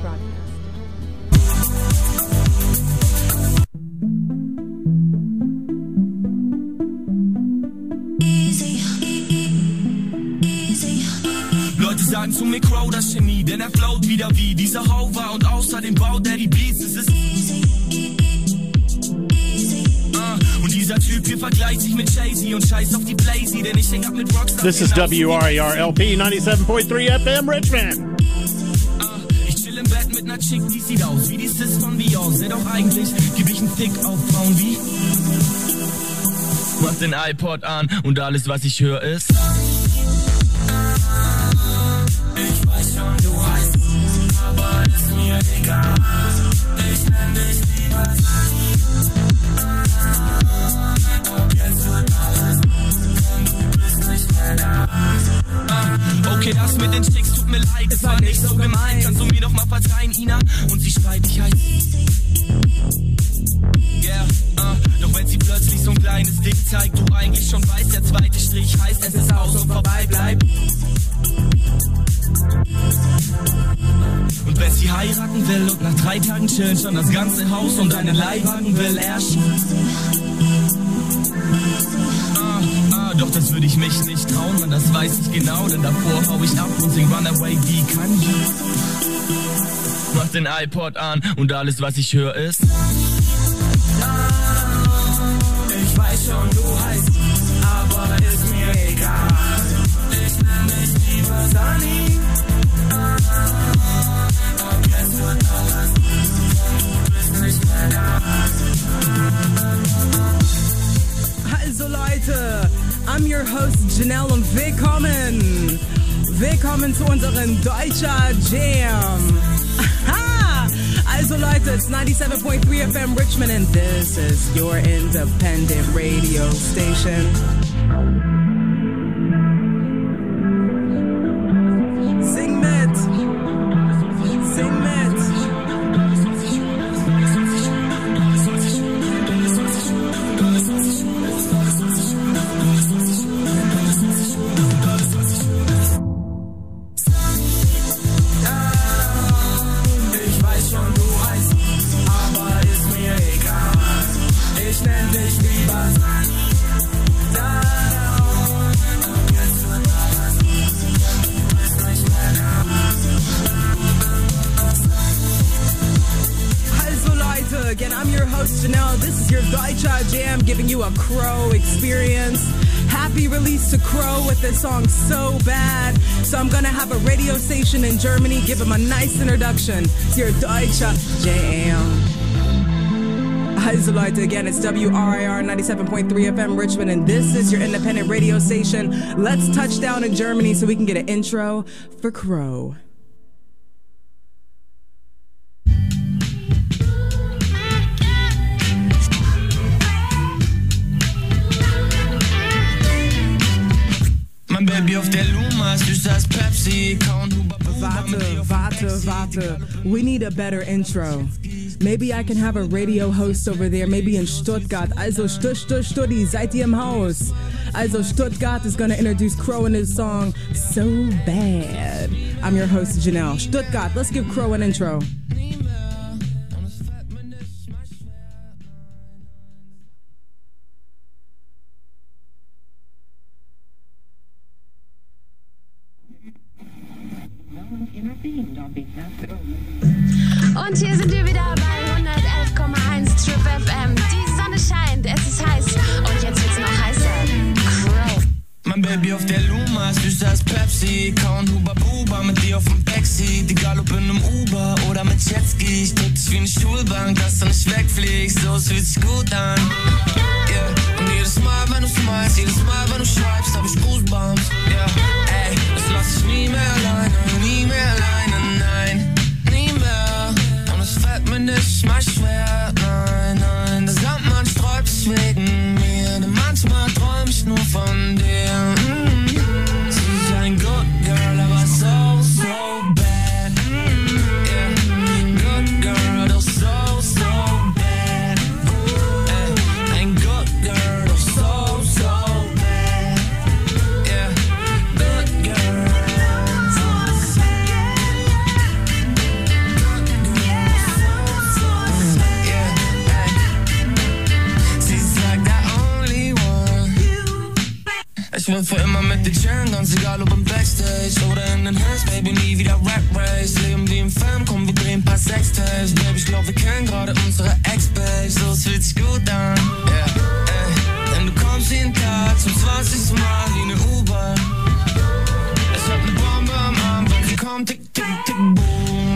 broadcast. Leute sagen zu mir, Crow, das Genie, denn float wieder wie dieser Hover und außerdem baut die Beats, es ist easy. This is WRIR LP 97.3 FM Richmond. Mach den iPod an und alles, was ich höre, ist. Ich weiß schon, du heißt, aber ist mir egal. Ich nenn dich lieber. Okay, das mit den Chicks tut mir leid, es war nicht so gemeint. Kannst du mir doch mal verzeihen, Ina? Und sie schreit, ich heiß. Yeah, doch wenn sie plötzlich so ein kleines Ding zeigt, du eigentlich schon weißt, der zweite Strich heißt, es ist aus und vorbei, bleib. Und wenn sie heiraten will und nach 3 Tagen chillen, schon das ganze Haus und einen Leihwagen will erschießen. Doch das würde ich mich nicht trauen, man, das weiß ich genau, denn davor hau ich ab und sing Runaway, die kann ich. Mach den iPod an und alles, was ich höre, ist. Ich weiß schon, du heißt, aber ist mir egal. Ich nenn mich lieber Sunny. Ab jetzt wird alles, du bist nicht mehr da. Also Leute, I'm your host Janelle und willkommen zu unserem Deutscher Jam. Aha! Also Leute, it's 97.3 FM Richmond and this is your independent radio station. Sing mit! Sing mit! Again, I'm your host, Janelle. This is your Deutscher Jam, giving you a Crow experience. Happy release to Crow with this song, So Bad. So I'm going to have a radio station in Germany give him a nice introduction. It's your Deutscher Jam. Also Leute, again, it's WRIR 97.3 FM Richmond, and this is your independent radio station. Let's touch down in Germany so we can get an intro for Crow. Warte. We need a better intro. Maybe I can have a radio host over there, maybe in Stuttgart. Also Stutti, seid ihr im Haus? Also Stuttgart is going to introduce Crow in his song, So Bad. I'm your host, Janelle. Stuttgart, let's give Crow an intro. Und hier sind wir wieder bei 111,1 Trip FM. Die Sonne scheint, es ist heiß und jetzt wird's noch heißer. Crow. Mein Baby auf der Luma, süß als Pepsi. Kauen Huba Buba mit dir auf dem Backseat. Egal ob in einem Uber oder mit Jetski. Ich drück dich wie eine Schulbank, dass du nicht wegfliegst. So, es fühlt sich gut an. Yeah. Und jedes Mal, wenn du smilest, jedes Mal, wenn du schreibst, hab ich Goosebumps. Yeah. Ey, das lass ich nie mehr alleine, nein. Fällt mir nicht mal schwer, nein, der Sandmann sträubt sich wegen mir, denn manchmal träum ich nur von dir. Sie ist ein good girl, aber so bad. Yeah. Good girl, doch so bad. Ey, Schwimmt für immer mit den Chillen, ganz egal ob im Backstage oder in den Hills, Baby, nie wieder Rap Race. Leben wie im Film, komm, wir drehen ein paar Sextapes. Baby, ich glaub, wir kennen gerade unsere Ex-Babes. So, es fühlt sich gut an, yeah, ey. Denn du kommst jeden Tag zum 20. Mal wie eine U-Bahn. Es hat eine Bombe am Arm, wenn sie kommt, tick, tick, tick, boom.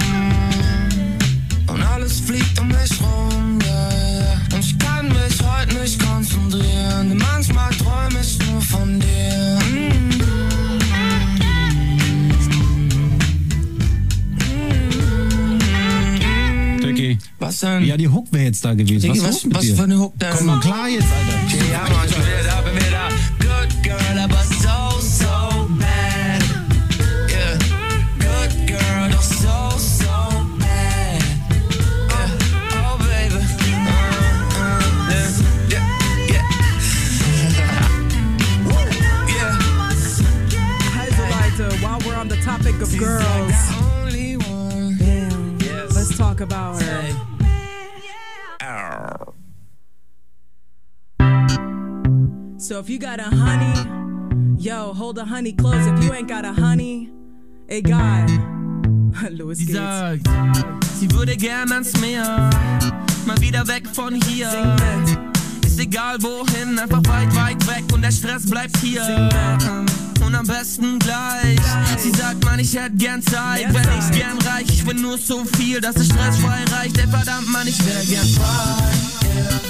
Und alles fliegt um mich rum, yeah, yeah. Und ich kann mich heute nicht konzentrieren, denn manchmal träum ich nur von dir. Dicky. Was denn? Ja, die Hook wäre jetzt da gewesen. Dicky, was mit was dir? Für eine Hook denn? Komm mal klar jetzt, Alter. Okay, ja, Mann, ich bin wieder da, bin wieder da. Good girl, aber so, so bad. Yeah. Good girl, doch so, so bad. Oh, oh baby. Yeah, yeah, yeah. Yeah. Also Leute, while we're on the topic of girls, let's talk about her. So if you got a honey, yo, hold a honey close. If you ain't got a honey, egal. Los geht's. Sie sagt, sie würde gern ans Meer, mal wieder weg von hier. Ist egal wohin, einfach weit, weit weg und der Stress bleibt hier. Und am besten gleich. Sie sagt, man, ich hätte gern Zeit, wenn ich's gern reich. Ich will nur so viel, dass es stressfrei reicht. Ey, verdammt, man, ich wär gern frei. Yeah.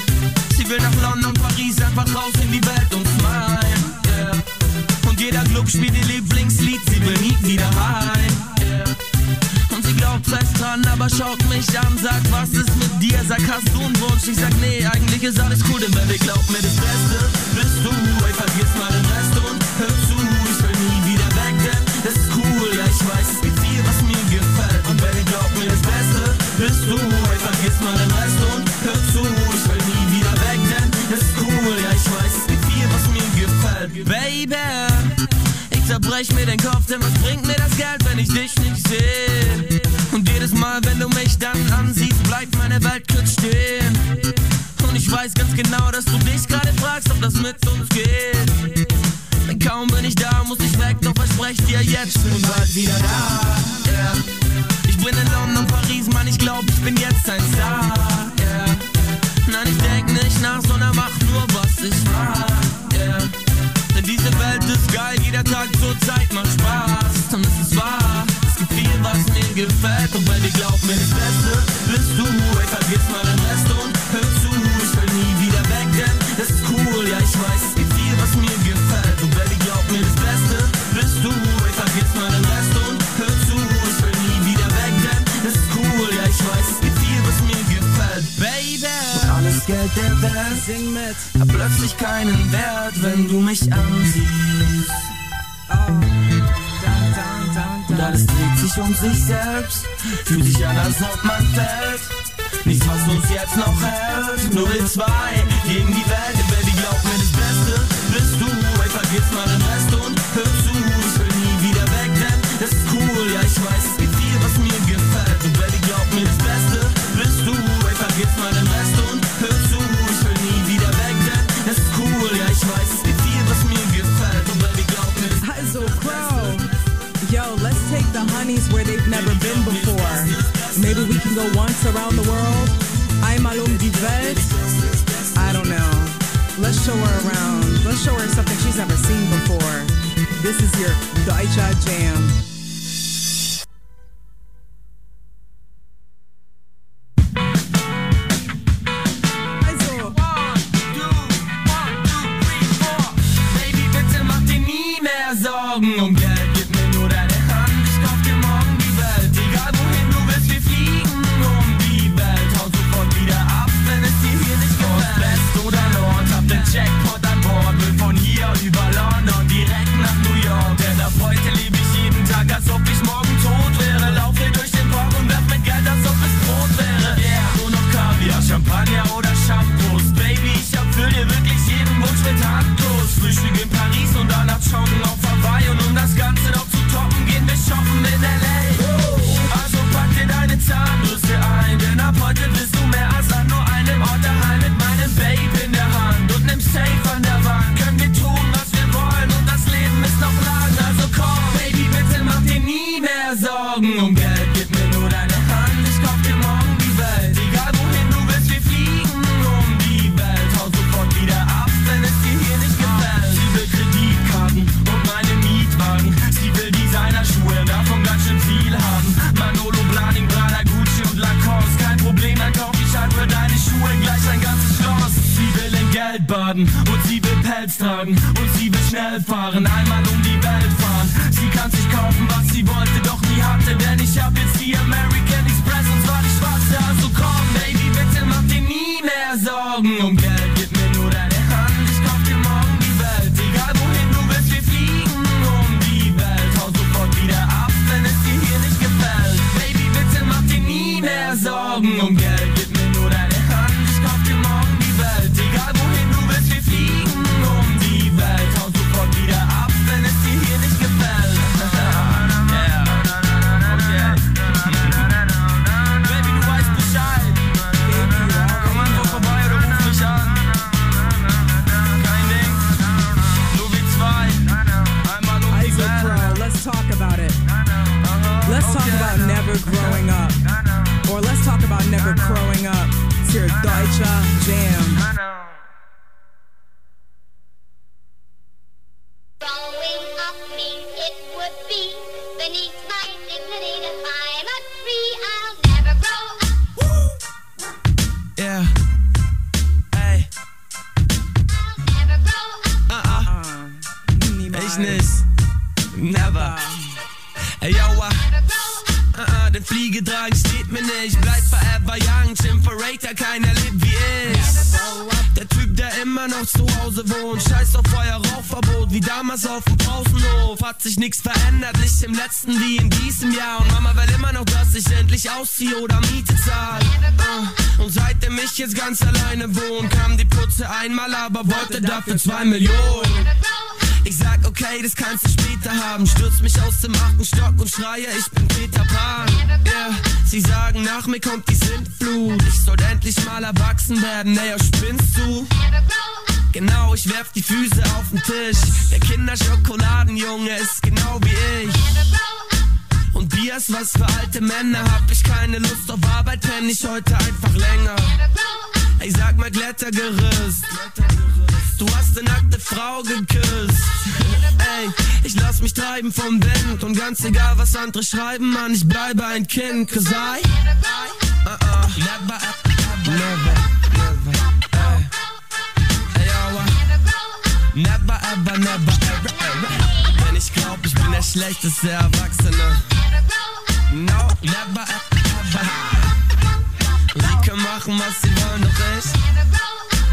Sie will nach London, Paris, einfach raus in die Welt und smile. Yeah. Und jeder Club spielt ihr Lieblingslied, sie will nie wieder heim. Yeah. Und sie glaubt fest dran, aber schaut mich an, sagt, was ist mit dir? Sag, hast du einen Wunsch? Ich sag, nee, eigentlich ist alles cool, denn Baby, glaub mir, das Beste bist du. Ey, vergiss mal den Rest und hör zu. Das ist cool, ja ich weiß, es gibt viel, was mir gefällt. Und Baby, glaub mir, das Beste bist du. Ey, vergiss mal den Rest und hör zu. Ich will nie wieder weg, denn das ist cool, ja ich weiß, es gibt viel, was mir gefällt. Baby, ich zerbrech mir den Kopf, denn was bringt mir das Geld, wenn ich dich nicht seh? Und jedes Mal, wenn du mich dann ansiehst, bleibt meine Welt kurz stehen. Und ich weiß ganz genau, dass du dich gerade fragst, ob das mit uns geht. Denn kaum bin ich da, muss ich weg, doch versprech dir jetzt, ich bin bald wieder da, yeah. Ich bin in London, Paris, Mann, ich glaub, ich bin jetzt ein Star, yeah. Nein, ich denk nicht nach, sondern mach nur, was ich mag, yeah. Denn diese Welt ist geil, jeder Tag zur Zeit macht Spaß. Dann ist es wahr, es gibt viel, was mir gefällt. Und Baby, glaub mir, das Beste bist du. Ey, vergiss mal den Rest und hör zu. Ich will nie wieder weg, denn das ist cool, ja, ich weiß, es gibt viel, was mir gefällt. Du, Baby, glaub mir, das Beste bist du. Ich vergiss mal den Rest und hör zu. Ich will nie wieder weg, denn das ist cool. Ja, ich weiß, es gibt viel, was mir gefällt, Baby. Und alles Geld der Welt, sing mit, hab plötzlich keinen Wert, wenn du mich ansiehst. Und alles dreht sich sich selbst. Fühlt sich an, als ob man fällt. Nichts, was uns jetzt noch hält. Nur wir zwei gegen die Welt. Baby, glaub mir, das Beste bist du. Vergiss mal den Rest und hör zu. Ich will nie wieder weg, denn das ist cool. Ja, ich weiß, es gibt viel, was mir gefällt. Und Baby, glaub mir, das Beste bist du. Ey, vergiss mal den Rest und hör zu. Ich will nie wieder weg, denn das ist cool. Ja, ich weiß, es gibt viel, was mir gefällt. Und Baby, glaub mir, das Beste. Also, Crow, yo, let's take the honeys where they've never been before. Maybe we can go once around the world. Einmal die Welt. I don't know. Let's show her around. Let's show her something she's never seen before. This is your Deutsche Jam. Von hier über London direkt nach New York, denn ab heute lebe ich jeden Tag folgen und sie will schnell fahren, einmal um die Welt fahren. Sie kann sich kaufen, was sie wollte, doch nie hatte, denn ich hab jetzt die American Express und zwar die schwarze, also komm, Baby, bitte mach dir nie mehr Sorgen um Geld. Gib mir nur deine Hand, ich kauf dir morgen die Welt, egal wohin du willst, wir fliegen um die Welt. Hau sofort wieder ab, wenn es dir hier nicht gefällt. Baby, bitte mach dir nie mehr Sorgen um Geld. Gib mir nur deine Hand, ich kauf dir morgen die Welt, egal wohin du willst, wir fliegen um die Welt. Hau sofort wieder ab, wenn es dir hier nicht gefällt. Growing up, or let's talk about never growing up. It's your Deutscher Jam. Growing up means it would be beneath my dignity to climb a tree. I'll never grow up. Woo. Yeah. Hey. I'll never grow up. Niemals. Never. Hey, yo, never grow. Den Fliegedrang steht mir nicht. Bleib forever young, Jim Ferreira, keiner lebt wie ich. Der Typ, der immer noch zu Hause wohnt, scheiß auf euer Rauchverbot, wie damals auf dem Pausenhof. Hat sich nix verändert, nicht im letzten wie in diesem Jahr. Und Mama will immer noch, dass ich endlich ausziehe oder Miete zahle. Und seitdem ich jetzt ganz alleine wohne, kam die Putze einmal, aber wollte dafür 2 Millionen. Ich sag, okay, das kannst du später haben. Stürz mich aus dem 8. Stock und schreie, ich bin Peter Pan. Yeah. Sie sagen, nach mir kommt die Sintflut. Ich soll endlich mal erwachsen werden, naja, spinnst du? Genau, ich werf die Füße auf den Tisch. Der Kinderschokoladenjunge ist genau wie ich. Und Bier ist was für alte Männer. Hab ich keine Lust auf Arbeit, penne ich heute einfach länger. Ey, sag mal, Klettergerüst. Du hast eine nackte Frau geküsst. Ey, ich lass mich treiben vom Wind. Und ganz egal, was andere schreiben, Mann, ich bleibe ein Kind. 'Cause I never, never, never, ey. Ey, oh, never, ever, never, ever. Denn ich glaub, ich bin der schlechteste Erwachsene. No, never, ever. Sie können machen, was sie wollen, doch ich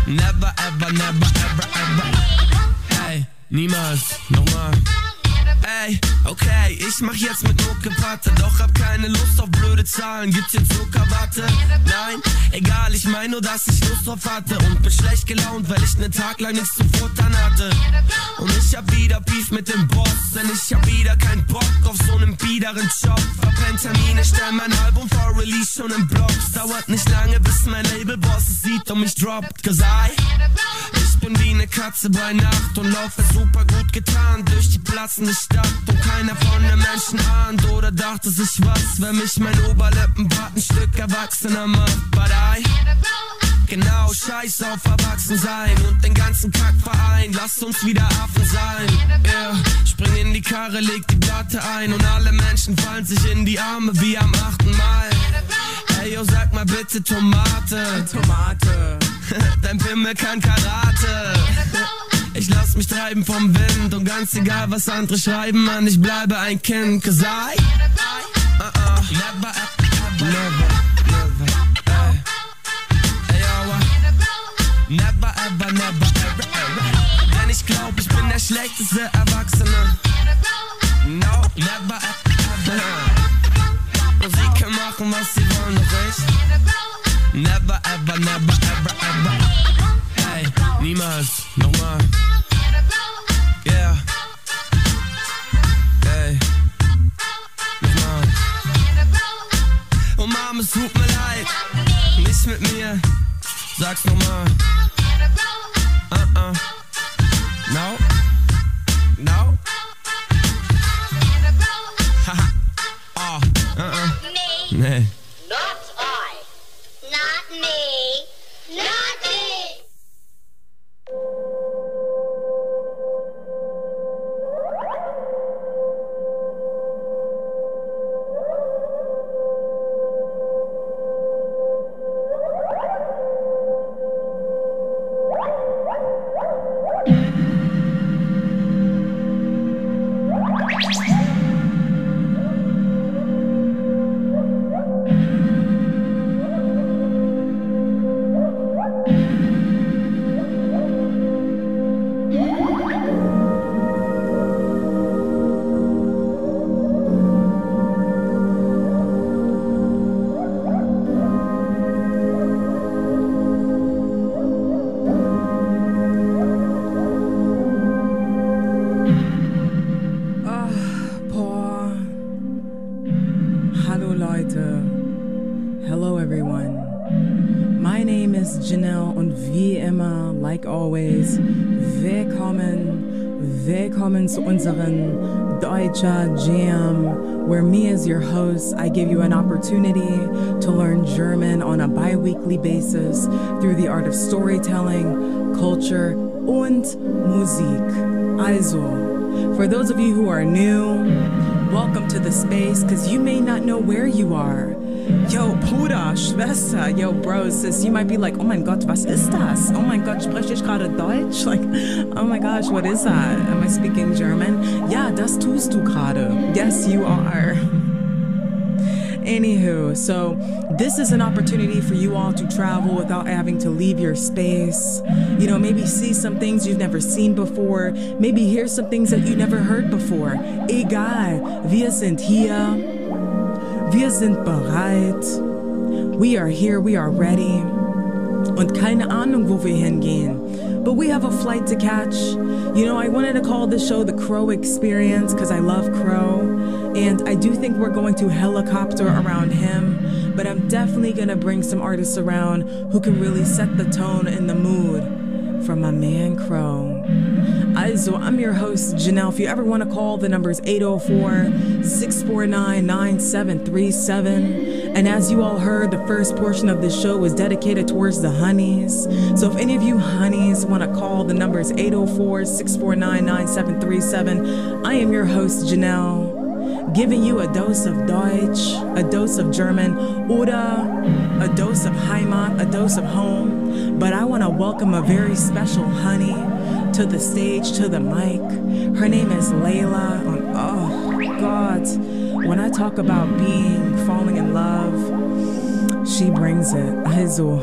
never, ever, never, ever, ever. Ey, niemals, nochmal. Ey, okay, ich mach jetzt mit Druckepatte, doch hab keine Lust auf blöde Zahlen. Gibt's hier Zuckerwatte? Nein, egal, ich mein nur, dass ich Lust drauf hatte und bin schlecht gelaunt, weil ich 'nen Tag lang nichts zu futtern hatte. Und ich hab wieder Beef mit dem Boss, denn ich hab wieder keinen Bock auf so 'nem biederen Job. Verpennt Termine, stell mein Album vor Release schon im Blog. Dauert nicht lange, bis mein Labelboss es sieht und mich droppt. 'Cause ich bin wie 'ne Katze bei Nacht und laufe super gut getarnt durch die platzende Stadt. Und keiner von den Menschen ahnt oder dachte sich was, wenn mich mein Oberlippenbart ein Stück erwachsener macht. But I, genau, scheiß auf Erwachsensein und den ganzen Kackverein, lasst uns wieder Affen sein. Yeah. Spring in die Karre, leg die Platte ein und alle Menschen fallen sich in die Arme wie am 8. Mai. Hey, yo, sag mal bitte Tomate, Tomate. Dein Pimmel kann Karate. Ich lass mich treiben vom Wind und ganz egal, was andere schreiben, Mann, ich bleibe ein Kind. 'Cause I, never, never, never, never, ever, never, ever. Denn ich glaub, ich bin der schlechteste Erwachsene. No, never, ever. Und sie können machen, was sie wollen, doch ich never, ever, never, ever, ever. Hey, niemals, nochmal. Yeah. Hey, nochmal. Oh Mom, es tut mir leid. Nicht mit mir. Sag's nochmal. No. No. Haha. Nee. Not I. Not me. Not me. Leute. Hello everyone. My name is Janelle und wie immer, like always, willkommen zu unseren Deutscher Jam, where me as your host, I give you an opportunity to learn German on a bi-weekly basis through the art of storytelling, culture, und Musik. Also, for those of you who are new, welcome to the space, because you may not know where you are. Yo, Bruder, Schwester, yo, bro, sis, you might be like, oh my God, was ist das? Oh my God, spreche ich gerade Deutsch? Like, oh my gosh, what is that? Am I speaking German? Yeah, das tust du gerade. Yes, you are. Anywho, so this is an opportunity for you all to travel without having to leave your space. You know, maybe see some things you've never seen before. Maybe hear some things that you never heard before. Egal, wir sind hier. Wir sind bereit. We are here, we are ready. Und keine Ahnung, wo wir hingehen. But we have a flight to catch. You know, I wanted to call this show the Crow Experience because I love Crow. And I do think we're going to helicopter around him, but I'm definitely gonna bring some artists around who can really set the tone and the mood for my man Crow. Also, I'm your host, Janelle. If you ever wanna call, the number is 804-649-9737. And as you all heard, the first portion of this show was dedicated towards the honeys. So if any of you honeys wanna call, the number is 804-649-9737. I am your host, Janelle, giving you a dose of Deutsch, a dose of German, oder a dose of Heimat, a dose of home. But I want to welcome a very special honey to the stage, to the mic. Her name is Layla. Oh, God. When I talk about falling in love, she brings it. Also.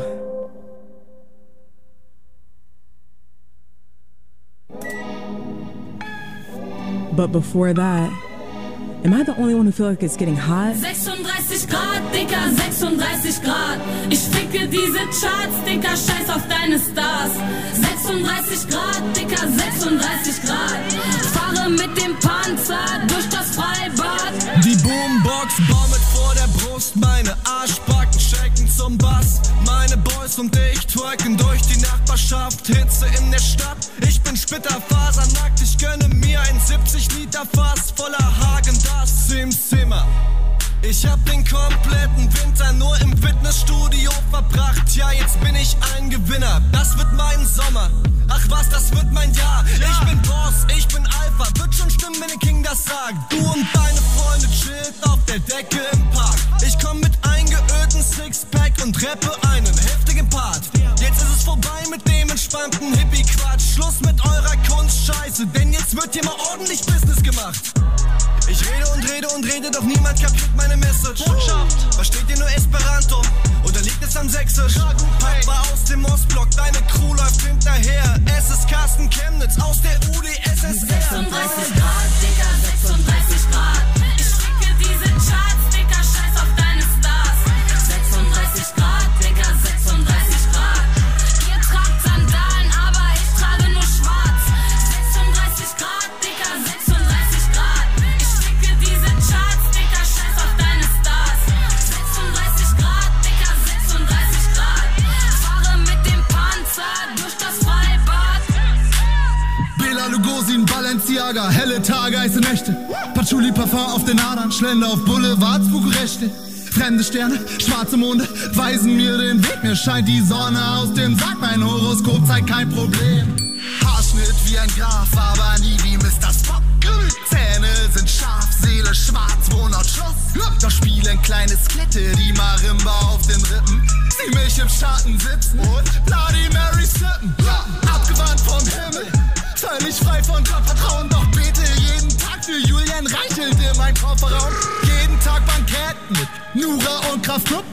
But before that, am I the only one who feels like it's getting hot? 36 Grad, Dicker, 36 Grad. Ich ficke diese Charts, Dicker, scheiß auf deine Stars. 36 Grad, Dicker, 36 Grad. Fahre mit dem Panzer durch das Freibad. Die Boombox baumelt vor der Brust, meine Arschbacken shaken zum Bass. Meine Boys und ich twerken durch die Nachbarschaft, Hitze in der Stadt. Ich bin splitterfasernackt, ich gönne mir ein 70 Liter Fass voller Häagen-Dazs. Das im Zimmer. Ich hab den kompletten Winter nur im Fitnessstudio verbracht. Ja, jetzt bin ich ein Gewinner. Das wird mein Sommer. Ach was, das wird mein Jahr. Ich bin Boss, ich bin Alpha. Wird schon stimmen, wenn der King das sagt. Du und deine Freunde chillt auf der Decke im Park. Ich komm mit eingeölten Sixpack und rappe einen heftigen Part. Jetzt ist es vorbei mit dem entspannten Hippie-Quatsch. Schluss mit eurer Kunstscheiße, denn jetzt wird hier mal ordentlich Business gemacht. Ich rede und rede und rede, doch niemand kapiert meine Message. Botschaft, versteht ihr nur Esperanto? Oder liegt es am Sächsisch? Papa aus dem Ostblock, deine Crew läuft hinterher. Es ist Carsten Chemnitz aus der UdSSR. 36 Grad, Digga, 36 Grad. Ich ficke diese Charts, Digga, scheiß auf deine Stars. 36 Grad, Digga, 36 Grad. Ihr tragt Sandalen, aber ich trage nur schwarz. 36 Grad, Digga, 36 Grad. Balenciaga, helle Tage, heiße Nächte. Patchouli Parfum auf den Adern, Schlender auf Boulevards, Bukurechte. Fremde Sterne, schwarze Monde weisen mir den Weg. Mir scheint die Sonne aus dem Sack, mein Horoskop zeigt kein Problem. Haarschnitt wie ein Graf, aber nie wie Mr. Spock. Zähne sind scharf, Seele schwarz, Wohnort Schloss. Doch spielen kleine Skelette die Marimba auf den Rippen. Sieh mich im Schatten sitzen und Bloody Mary slippen. Abgewandt vom Himmel, völlig frei von Gottvertrauen, doch bete jeden Tag für Julian Reichelt in mein Kofferraum. Jeden Tag Bankett mit Nura und Kraftklub.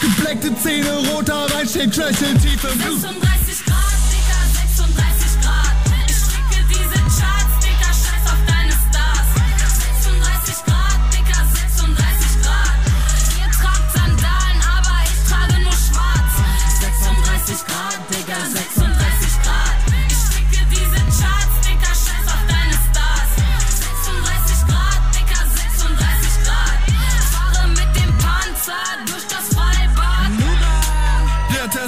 Gebleckte Zähne, roter Wein steht knöchel tief im Blut. 36 Grad, Digga, 36 Grad. Ich ficke diese Charts, Digga, scheiß auf deine Stars. 36 Grad, Digga, 36 Grad. Ihr tragt Sandalen, aber ich trage nur schwarz. 36 Grad, Digga, 36 Grad. Fahre mit dem Paar.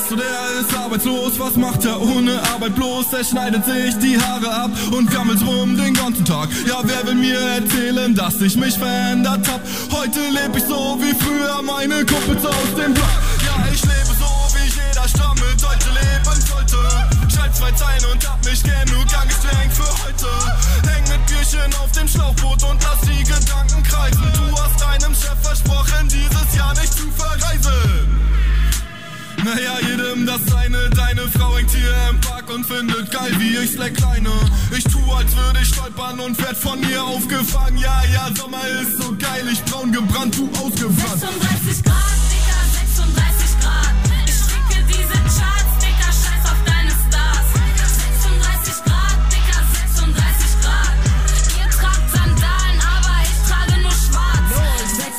Stress und er ist arbeitslos. Was macht er ohne Arbeit bloß? Er schneidet sich die Haare ab und gammelt rum den ganzen Tag. Ja, wer will mir erzählen, dass ich mich verändert hab? Heute leb ich so wie früher, meine Kumpels aus dem Block. Ja, ich lebe so, wie jeder Stamm mit heute leben sollte. Schalt zwei Zeilen und hab mich genug angestrengt für heute. Häng mit Bierchen auf dem Schlauchboot und lass die Gedanken kreisen. Du hast deinem Chef versprochen, dieses Jahr nicht zu verreisen. Naja, jedem das seine, deine Frau hängt hier im Park und findet geil, wie ich slack kleine. Ich tu, als würde ich stolpern und werd von ihr aufgefangen. Ja, ja, Sommer ist so geil, ich braun gebrannt, du ausgebrannt. 36 Grad, Digga, 36 Grad. Ich schicke diese Charts, Digga, scheiß auf deine Stars. 36 Grad, Digga, 36 Grad. Ihr tragt Sandalen, aber ich trage nur schwarz.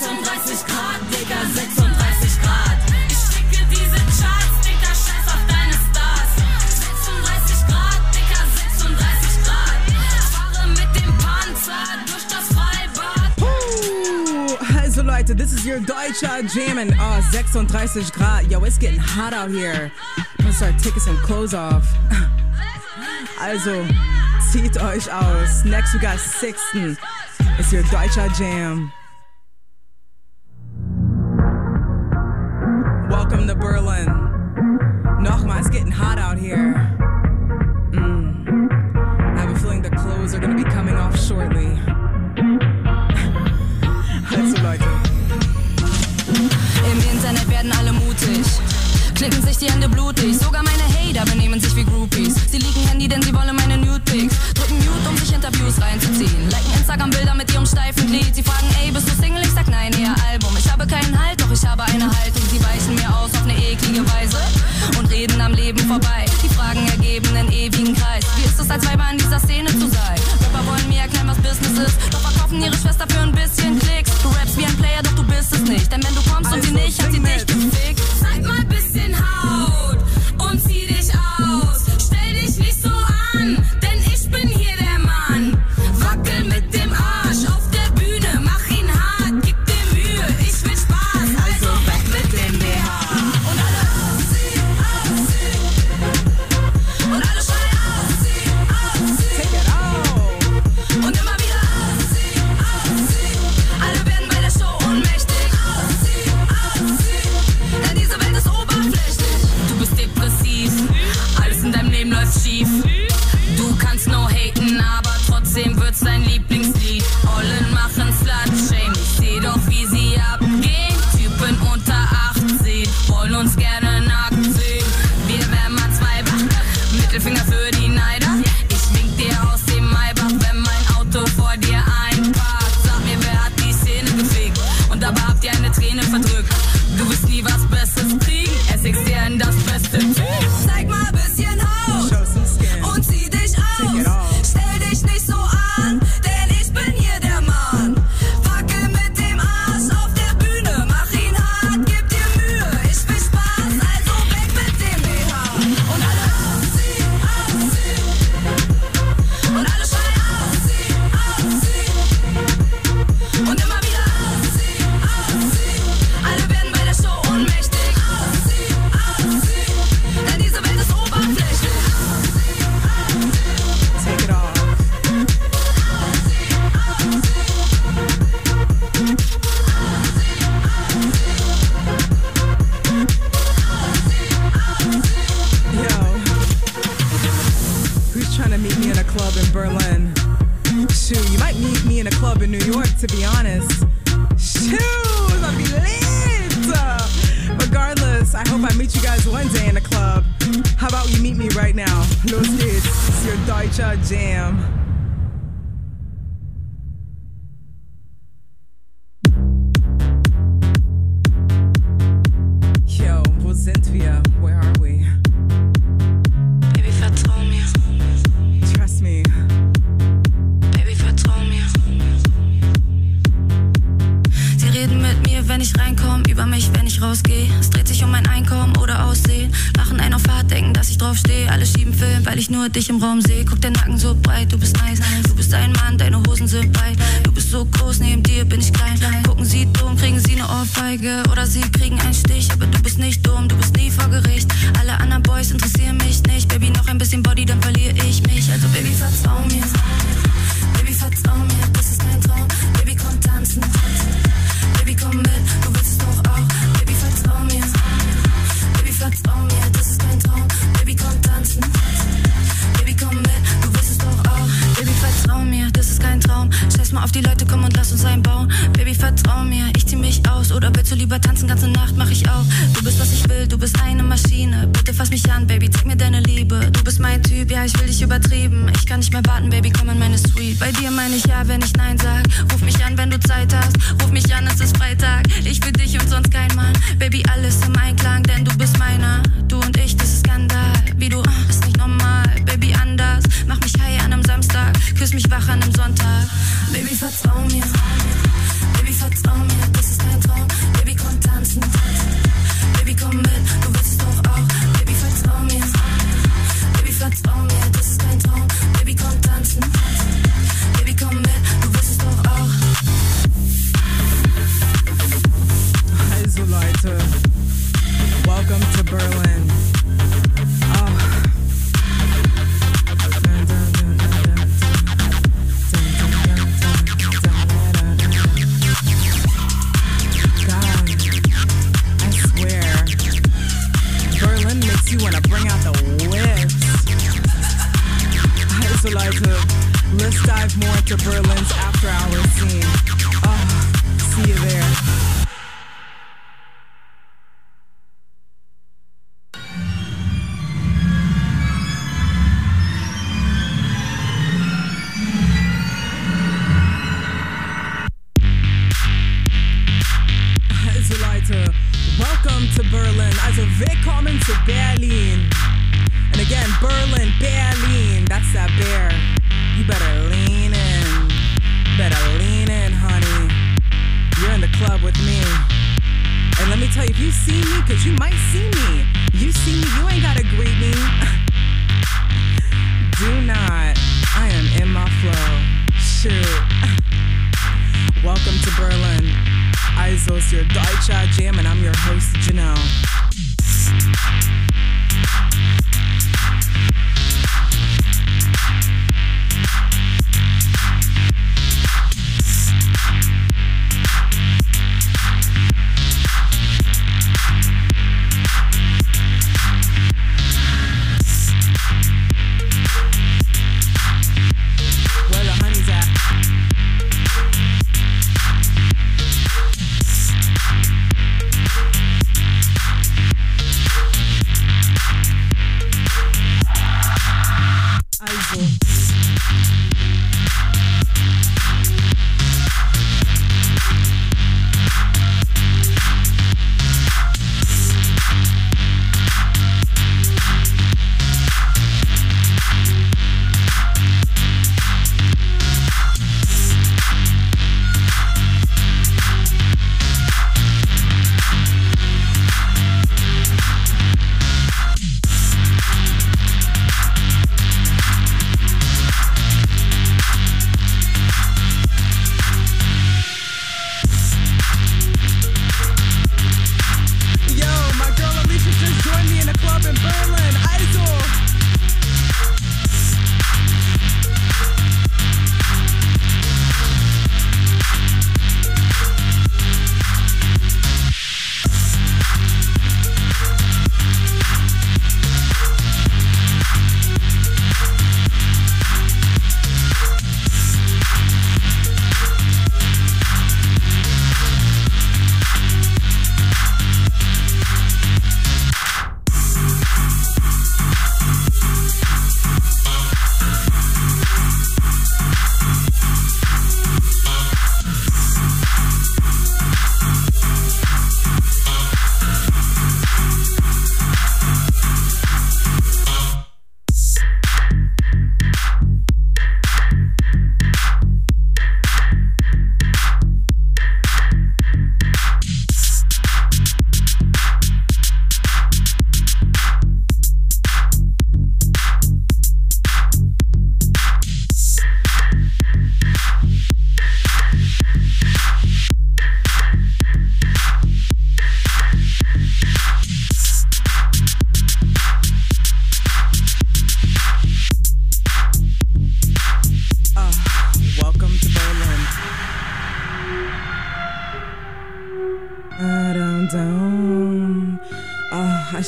36 Grad, Digga, 36 Grad. So Leute, this is your Deutscher jamming. Oh, 36 Grad. Yo, it's getting hot out here. I'm gonna start taking some clothes off. Also, zieht euch aus. Next we got Sixten. It's your Deutscher Jam. Welcome to Berlin. Nochmal, it's getting hot out here. I have a feeling the clothes are gonna be coming off shortly. Also Leute. Im Internet werden alle mutig, klicken sich die Hände blutig. Sogar meine Hater benehmen sich wie Groupies. Sie liegen Handy, denn sie wollen meine Nude-Pics. Drücken Mute, sich Interviews reinzuziehen. Liken Instagram-Bilder mit ihrem steifen Glied. Sie fragen, ey, bist du Single? Ich sag nein, eher Album. Ich habe keinen Halt, doch ich habe eine Haltung. Sie weichen mir aus auf eine eklige Weise und reden am Leben vorbei. Die Fragen ergeben einen ewigen Kreis. Wie ist es, als Weiber in dieser Szene zu sein? Rapper wollen mir erklären, was Business ist, doch verkaufen ihre Schwester für ein bisschen Klicks. Du rappst wie ein Player, doch du bist es nicht. Denn wenn du kommst und sie nicht, hat sie dich gefickt. Zeig mal ein bisschen Haut und zieh dich aus. Stell dich nicht so an, denn ich bin hier der Mann. Wackel mit dem Arsch auf der Bühne, mach ihn hart, gib dir Mühe, ich will Spaß, also weg mit dem BH. Und alle ausziehen, und alle schon ausziehen, und immer wieder ausziehen. Alle werden bei der Show ohnmächtig, ausziehen, denn diese Welt ist oberflächlich. Du bist depressiv, alles in deinem Leben läuft schief. Du kannst no haten, aber trotzdem wird's dein Lieblingslied. Ollen machen Slut-Shame, ich seh doch wie sie abgehen. Typen unter 18, wollen uns gerne nackt sehen. Wir werden mal Zweiber, Mittelfinger für die Neider. Ich wink dir aus dem Maybach, wenn mein Auto vor dir einparkt. Sag mir, wer hat die Szene gefickt? Und dabei habt ihr eine Träne verdrückt. Du wirst nie was Besseres kriegen, Essex dir in das Beste. Zeig mal bisschen Haut und zieh dich aus. Stell dich nicht so an, denn ich bin hier der Mann. Wackel mit dem Arsch auf der Bühne, mach ihn hart, gib dir Mühe, ich will Spaß, also weg mit dem BH. Und alle ausziehen, ausziehen, und alle schreien ausziehen, ausziehen, und immer wieder ausziehen, ausziehen. Alle werden bei der Show ohnmächtig, ausziehen, ausziehen, denn diese Welt ist oberflächlich. Take it off. Yo, who's trying to meet me in a club in Berlin? Shoot, you might meet me in a club in New York, to be honest. Shoot, it's gonna be lit. Regardless, I hope I meet you guys one day in a club. How about you meet me right now? Los geht's, it's your Deutscher Jam. Yo, wo sind wir? Where are we? Baby, vertrau mir, Trust me. Baby, vertrau mir. Sie reden mit mir, wenn ich reinkomm, über mich, wenn ich rausgeh. Es dreht sich um mein Einkommen oder Aussehen. Lachen ein auf Fahrt, denken, dass ich draufstehe. Alle schieben Film, weil ich nur dich im Raum seh. Guck den Nacken so breit, du bist nice. Du bist ein Mann, deine Hosen sind breit. Du bist so groß, neben dir bin ich klein. Gucken sie dumm, kriegen sie eine Ohrfeige. Oder sie kriegen einen Stich, aber du bist nicht dumm, du bist nie vor Gericht. lieber tanzen, ganze Nacht mach ich auf. Du bist, was ich will, du bist eine Maschine. Bitte fass mich an, Baby, zeig mir deine Liebe. Du bist mein Typ, ja, ich will dich übertrieben. Ich kann nicht mehr warten, Baby, komm in meine Suite. Bei dir meine ich ja, wenn ich Nein sag. Ruf mich an, wenn du Zeit hast. Ruf mich an, es ist Freitag. Ich will dich und sonst kein Mann. Baby, alles im Einklang, denn du bist meiner. Du und ich, das ist Skandal. Wie du, ist nicht normal. Baby, anders. Mach mich high an einem Samstag. Küss mich wach an einem Sonntag. Baby, vertrau mir. Baby, vertrau mir, das ist dein Traum. Baby, komm tanzen. Baby, komm mit, du willst es doch auch. Baby, vertrau mir. Baby, vertrau mir, das ist dein Traum. Baby, komm tanzen. Baby, komm mit, du willst es doch auch. Also Leute, welcome to Berlin. You want to bring out the whips. I also like to, let's dive more into Berlin's after hour scene. Oh, see you there.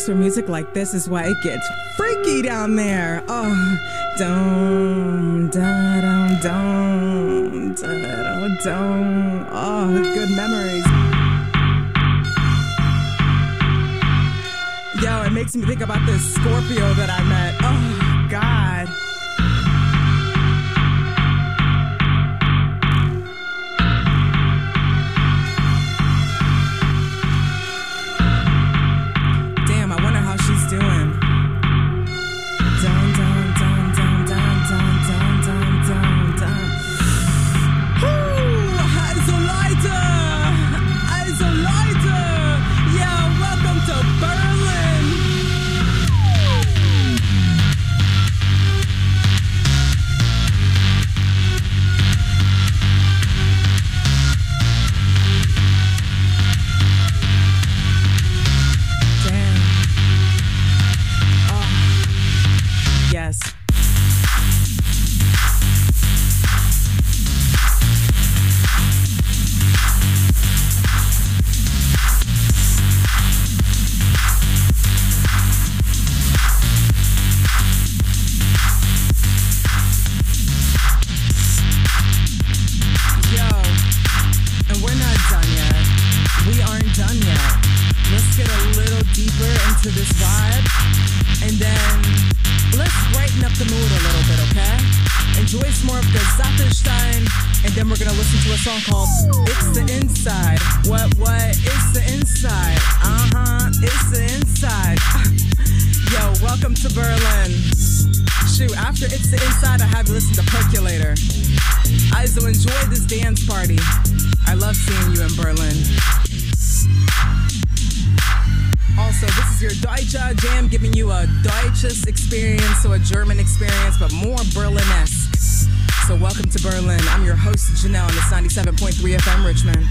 Music like this is why it gets freaky down there. Oh, dum da dum dum da dum dum. Oh, good memories. Yo, it makes me think about this Scorpio that I met. Oh, God. Janelle, and it's 97.3 FM Richmond.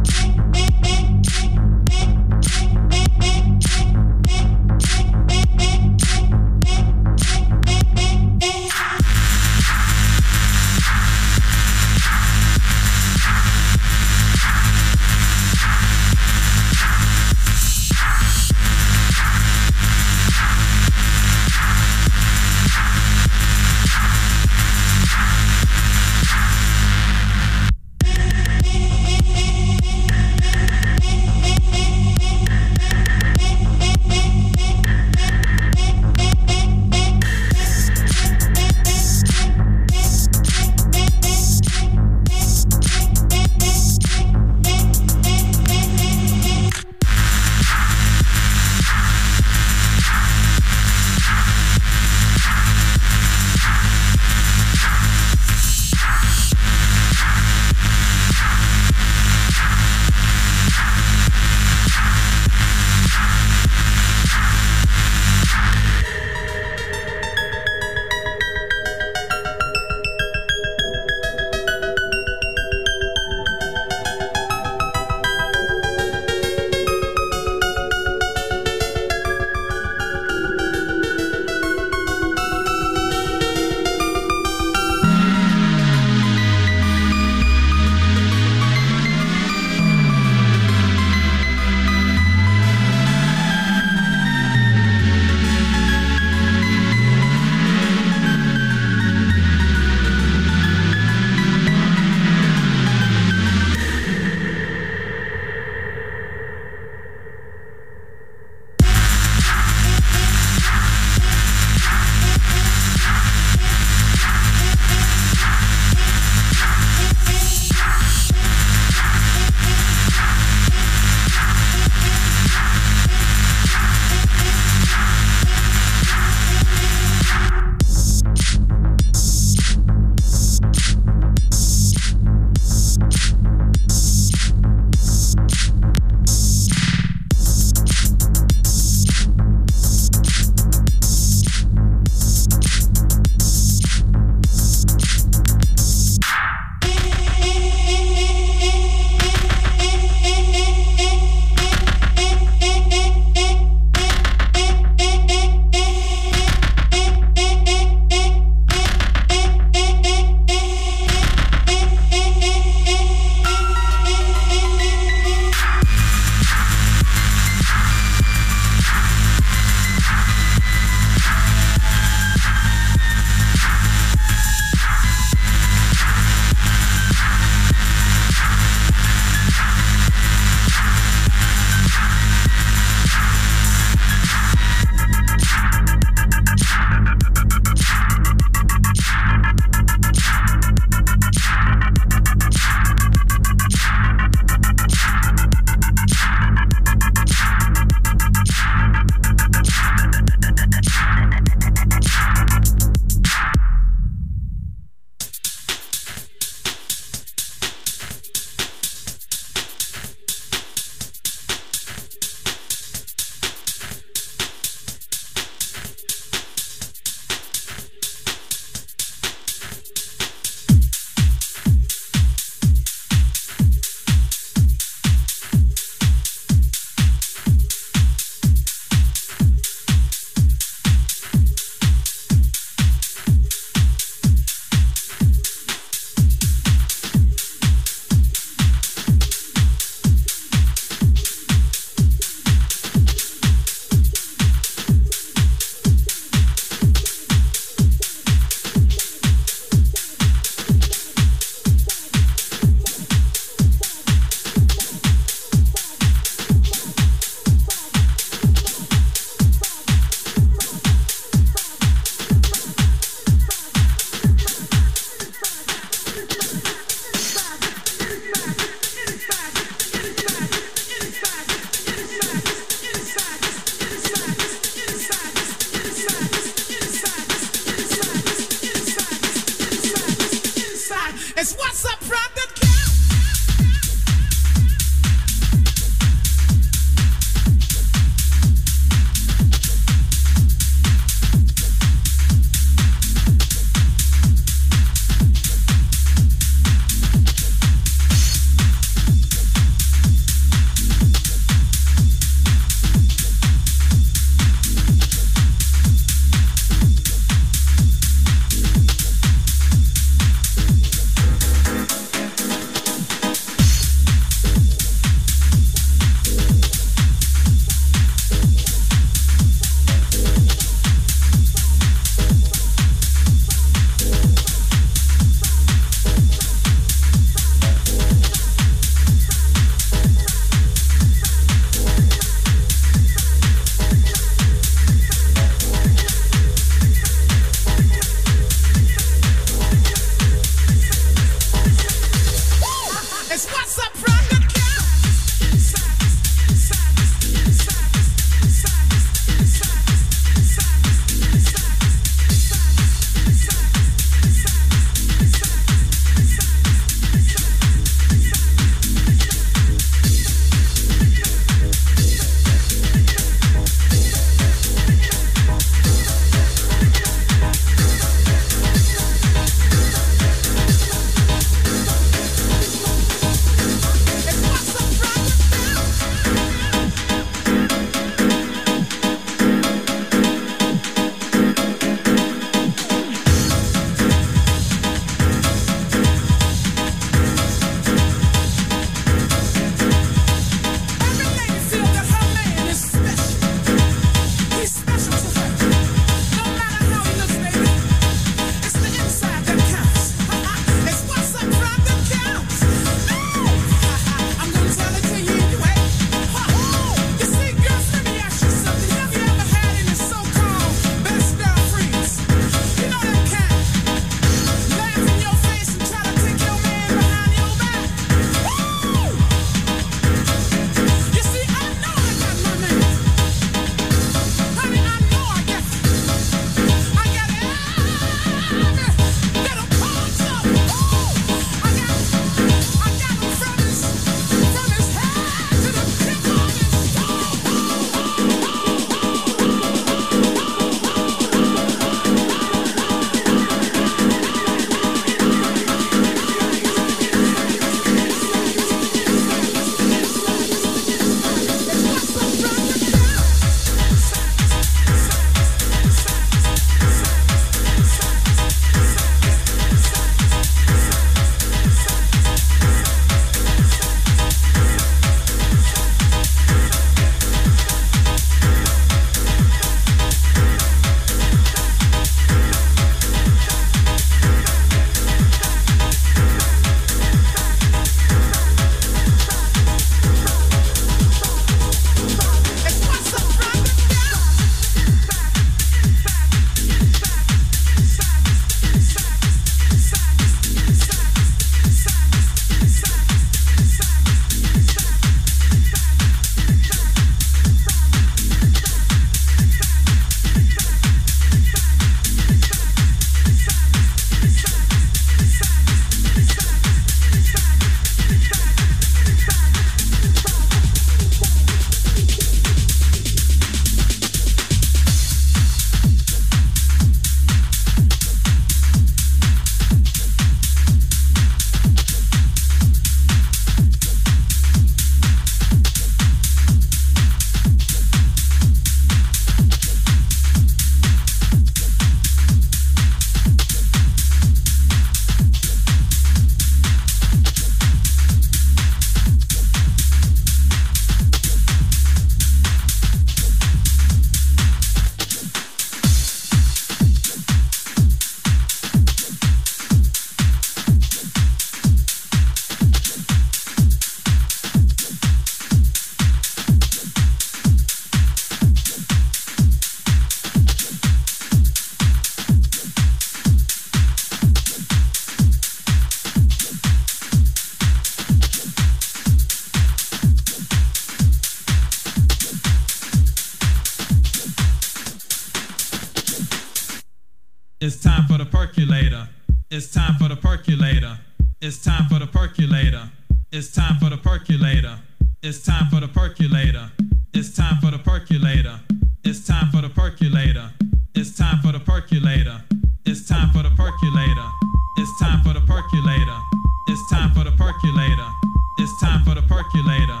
It's time for the percolator. It's time for the percolator. It's time for the percolator. It's time for the percolator. It's time for the percolator. It's time for the percolator. It's time for the percolator. It's time for the percolator. It's time for the percolator. It's time for the percolator.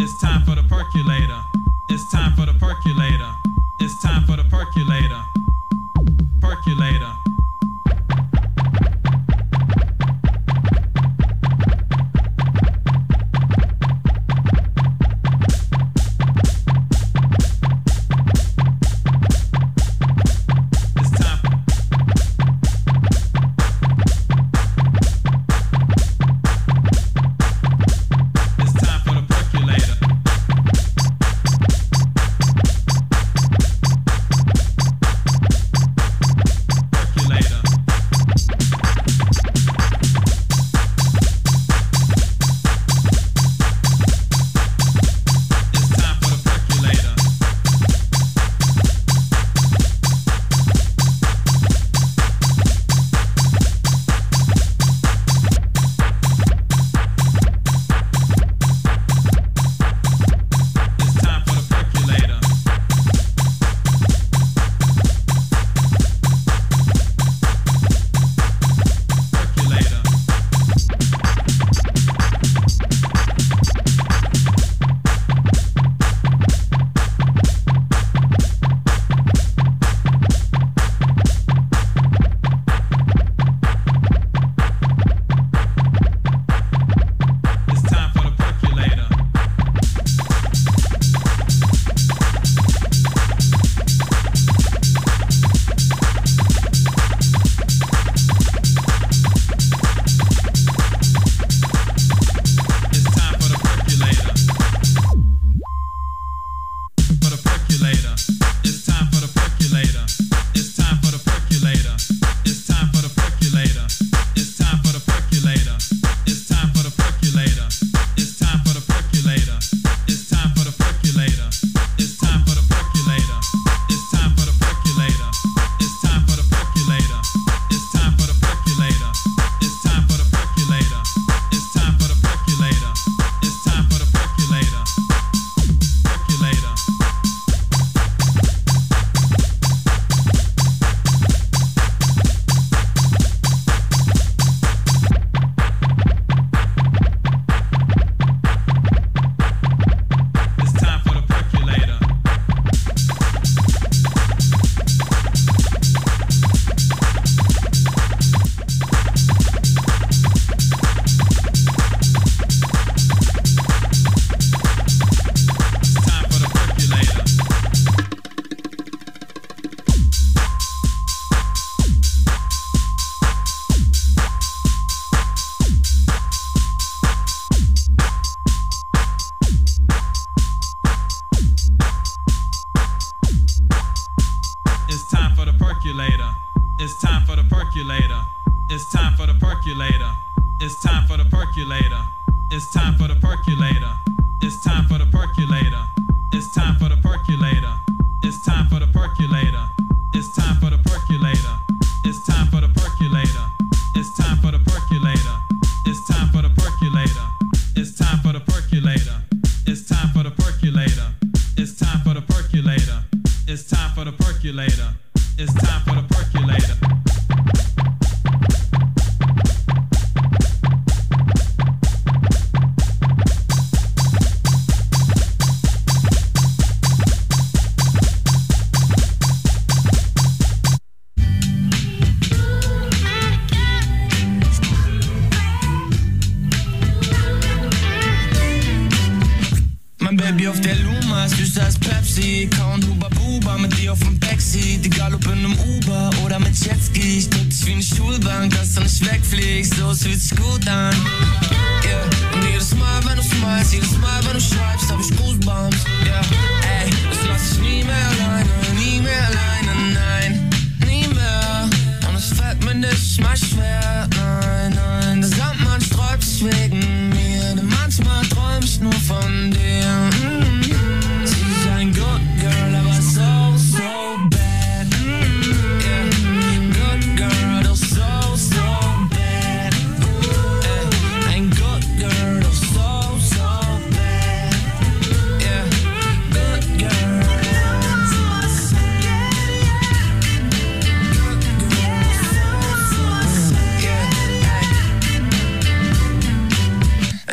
It's time for the percolator. It's time for the percolator. It's time for the percolator. Percolator.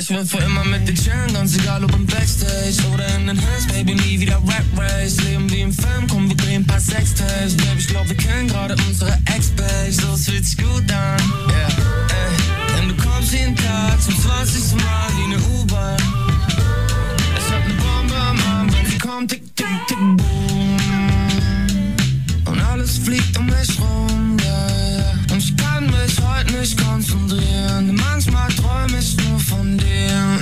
Ich will für immer mit dir chillen, ganz egal ob im Backstage oder in den Hills, Baby, nie wieder Rap Race. Leben wie im Film, komm, wir drehen ein paar Sextapes. Baby, ich glaub, wir kennen gerade unsere Ex-Page. So, es fühlt sich gut an, yeah, ey. Denn du kommst jeden Tag zum 20. Mal wie eine U-Bahn. Ich hab ne Bombe am Arm, wenn sie kommt, tick, tick, tick, boom. Und alles fliegt um mich rum, yeah, yeah. Und ich kann mich heute nicht konzentrieren, denn manchmal träum ich nur von dir.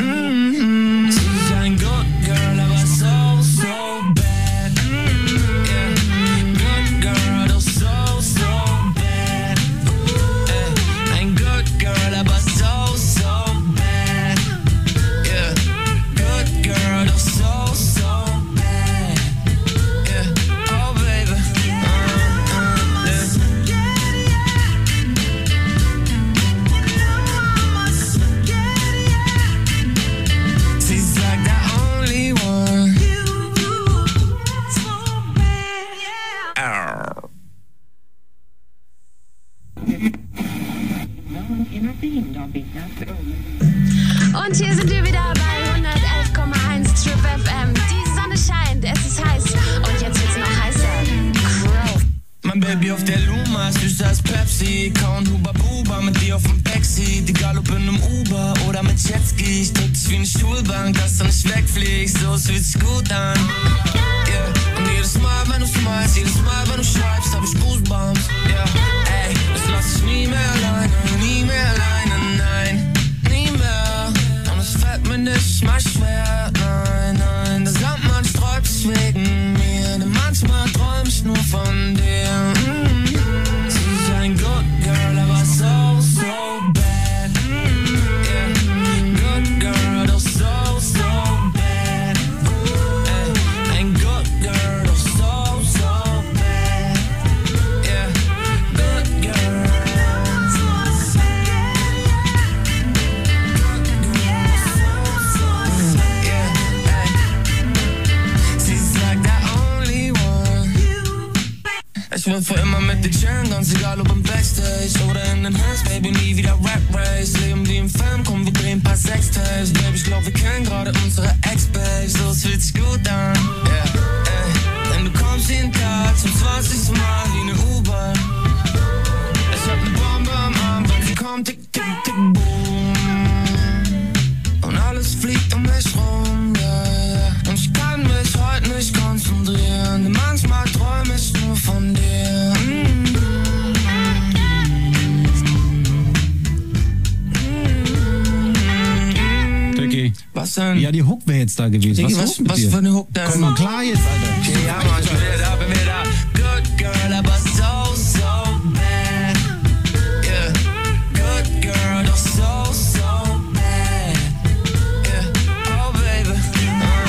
Mm-hmm. Sie ist ein good girl, aber so, so bad. Mm-hmm. Yeah. Good girl, doch so, so bad. Ein good girl, aber so, so bad. Yeah. Good girl, doch so, so bad. Yeah. Oh baby. Und hier sind wir wieder bei 111,1 Trip FM. Die Sonne scheint, es ist heiß und jetzt wird's noch heißer. Crow. Mein Baby auf der Luma, süßer als Pepsi. Kauen Huba Buba mit dir auf dem Backseat. Egal ob in einem Uber oder mit Jetski. Ich drück dich wie eine Schulbank, dass du nicht wegfliegst. So, es fühlt sich gut an. Yeah. Und jedes Mal, wenn du smilest, jedes Mal, wenn du schreibst, hab ich Goosebumps. Yeah. Ey, das lass ich nie mehr alleine, nie mehr alleine, nein. Nie mehr. Und es fällt mir nicht mal schwer, nein, nein. Der Sandmann sträubt sich wegen mir, denn manchmal träum ich nur von dir. Mm-hmm. Sie ist ein good girl, aber so, so bad. Mm-hmm. Yeah. Good girl, doch so, so bad. Ey, ein good girl, doch so, so bad. Yeah. Good girl. Ich will für immer mit dir chillen, ganz egal ob im Backstage oder in den Hills, Baby, nie wieder Rap-Race. Leben wie im Film, komm, wir drehen ein paar Sextapes. Baby, ich glaub, wir kennen gerade unsere Ex-Page. So, es fühlt sich gut an, yeah, ey. Denn du kommst jeden Tag zum 20. Mal wie eine U-Bahn. Ich hab ne Bombe am Arm, wenn sie kommt, tick, tick, tick, boom. Und alles fliegt um mich rum, yeah, yeah. Und ich kann mich heute nicht konzentrieren, denn manchmal träum ich nur von dir. Dicky. Was denn? Ja, die Hook wäre jetzt da gewesen. Dicky, was für eine Hook da? Komm mal klar jetzt, Alter. Okay, ja, Mann, ich bin wieder da, bin wieder da. Good girl, aber so, so bad. Yeah. Good girl, doch so, so bad. Yeah. Oh, baby. Yeah.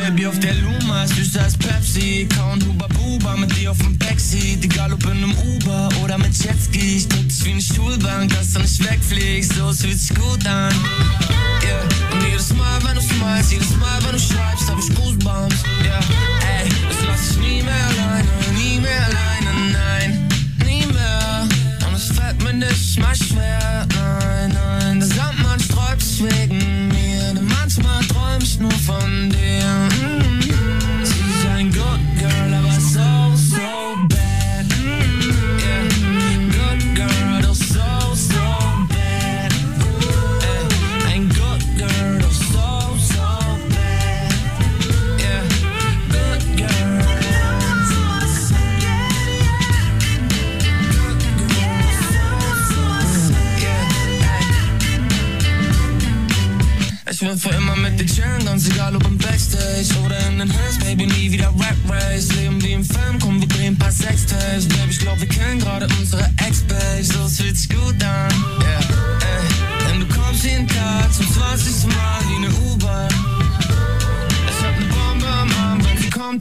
Baby auf der Luma, süßer als Pepsi. Kauen Huba Buba mit dir auf dem Backseat. Egal ob in einem Uber oder mit Jetski. Ich drück dich wie eine Schulbank, dass du nicht wegfliegst. So, es fühlt sich gut an, yeah. Und jedes Mal, wenn du smilest, jedes Mal, wenn du schreibst, hab ich Goosebumps, yeah. Ey, das lass ich nie mehr alleine, nie mehr alleine, nein. Nie mehr. Und es fällt mir nicht mal schwer, nein, nein. Der Sandmann sträubt sich wegen mir, denn manchmal träum ich nur von dir. Mm-hmm. Sie ist ein good girl, aber so, so bad. Mm-hmm. Yeah. Good girl, doch so, so bad. Ey, ein good girl, doch so, so bad. Yeah. Good girl. Ich will für immer mit dir chillen, ganz egal ob im Backstage oder in den Hills, Baby, nie wieder Rap-Race. Leben wie im Film, komm, wir drehen ein paar Sextapes. Baby, ich glaub, wir kennen gerade unsere Ex-Page. So, es fühlt sich gut an, yeah, ey. Denn du kommst jeden Tag zum 20. Mal wie eine U-Bahn. Ich hab ne Bombe am Arm, wenn sie kommt,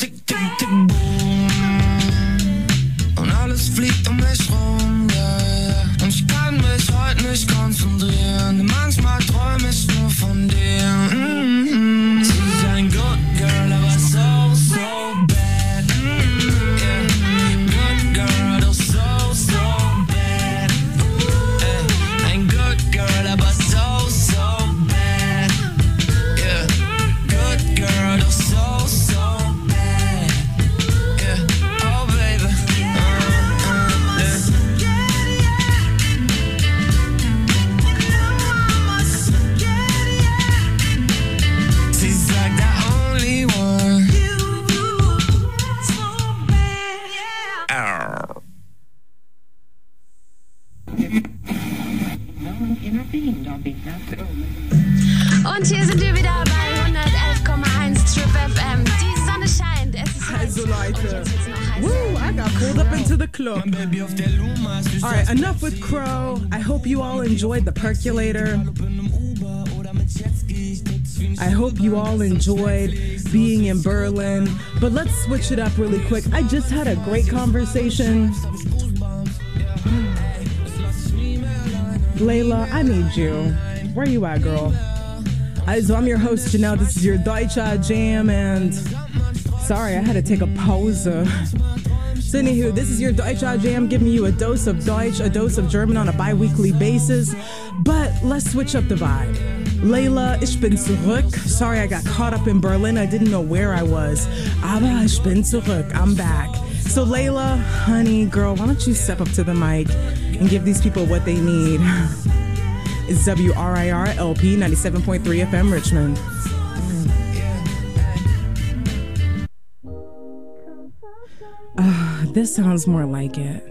Potter. Woo, I got pulled up into the club. All right, enough with Crow. I hope you all enjoyed The Percolator. I hope you all enjoyed being in Berlin. But let's switch it up really quick. I just had a great conversation. Layla, I need you. Where you at, girl? So I'm your host, Janelle. This is your Deutscher Jam, and sorry, I had to take a pause. So anywho, this is your Deutscher Jam, giving you a dose of Deutsch, a dose of German on a bi-weekly basis. But let's switch up the vibe. Layla, ich bin zurück. Sorry, I got caught up in Berlin. I didn't know where I was. Aber ich bin zurück. I'm back. So Layla, honey, girl, why don't you step up to the mic and give these people what they need. It's WRIR LP 97.3 FM Richmond. This sounds more like it.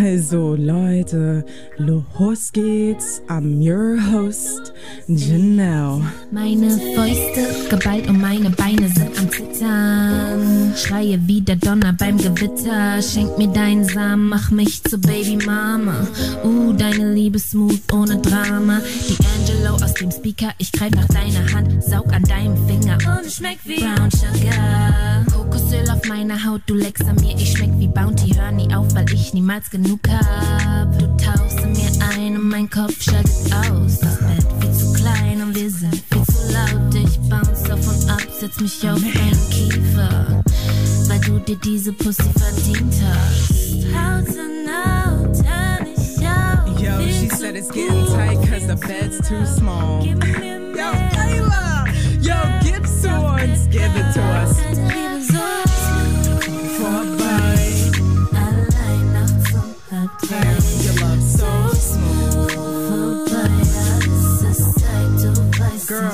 Also Leute, los geht's. I'm your host, Janelle. Meine Fäuste geballt und meine Beine sind am Zittern. Schreie wie der Donner beim Gewitter. Schenk mir deinen Samen, mach mich zur Baby Mama. Deine Liebe smooth, ohne Drama. D'Angelo aus dem Speaker, ich greif nach deiner Hand. Saug an deinem Finger und schmeck wie Brown Sugar. Kokosöl auf meiner Haut, du leckst an mir. Ich schmeck wie Bounty, hör nie auf, weil ich niemals genug hab. Du tauchst in mir ein und mein Kopf schaltet aus. Das Bett viel zu klein und wir sind viel zu laut. Ich bounce auf und ab, setz mich auf deinen Kiefer, weil du dir diese Pussy verdient hast. Haut an Haut, hör nicht auf. Yo, she said it's getting tight cause the bed's too small. Yo, Layla, yo, Gims ones, give it to us. There's your love so smooth. Girl,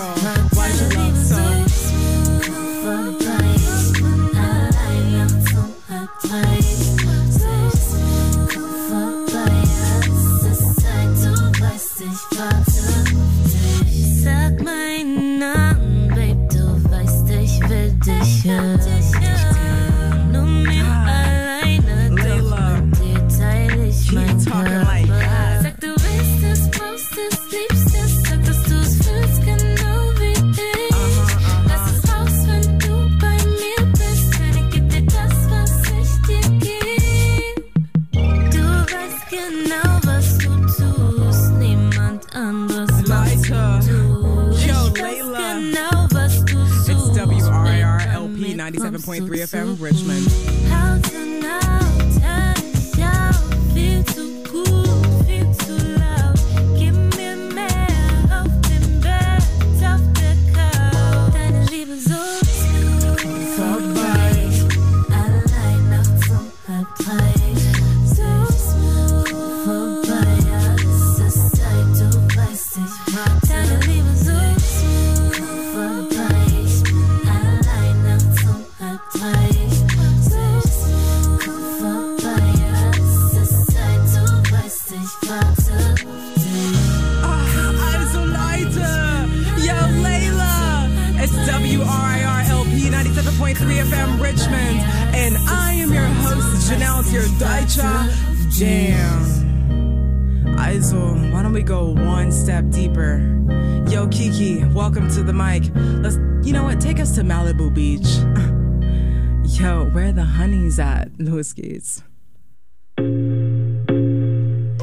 why you love so smooth? Sag meinen Namen, Babe, du weißt, ich will dich hören.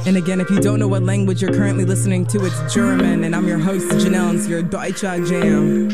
And again, if you don't know what language you're currently listening to, it's German, and I'm your host, Janelle, and it's your Deutscher Jam.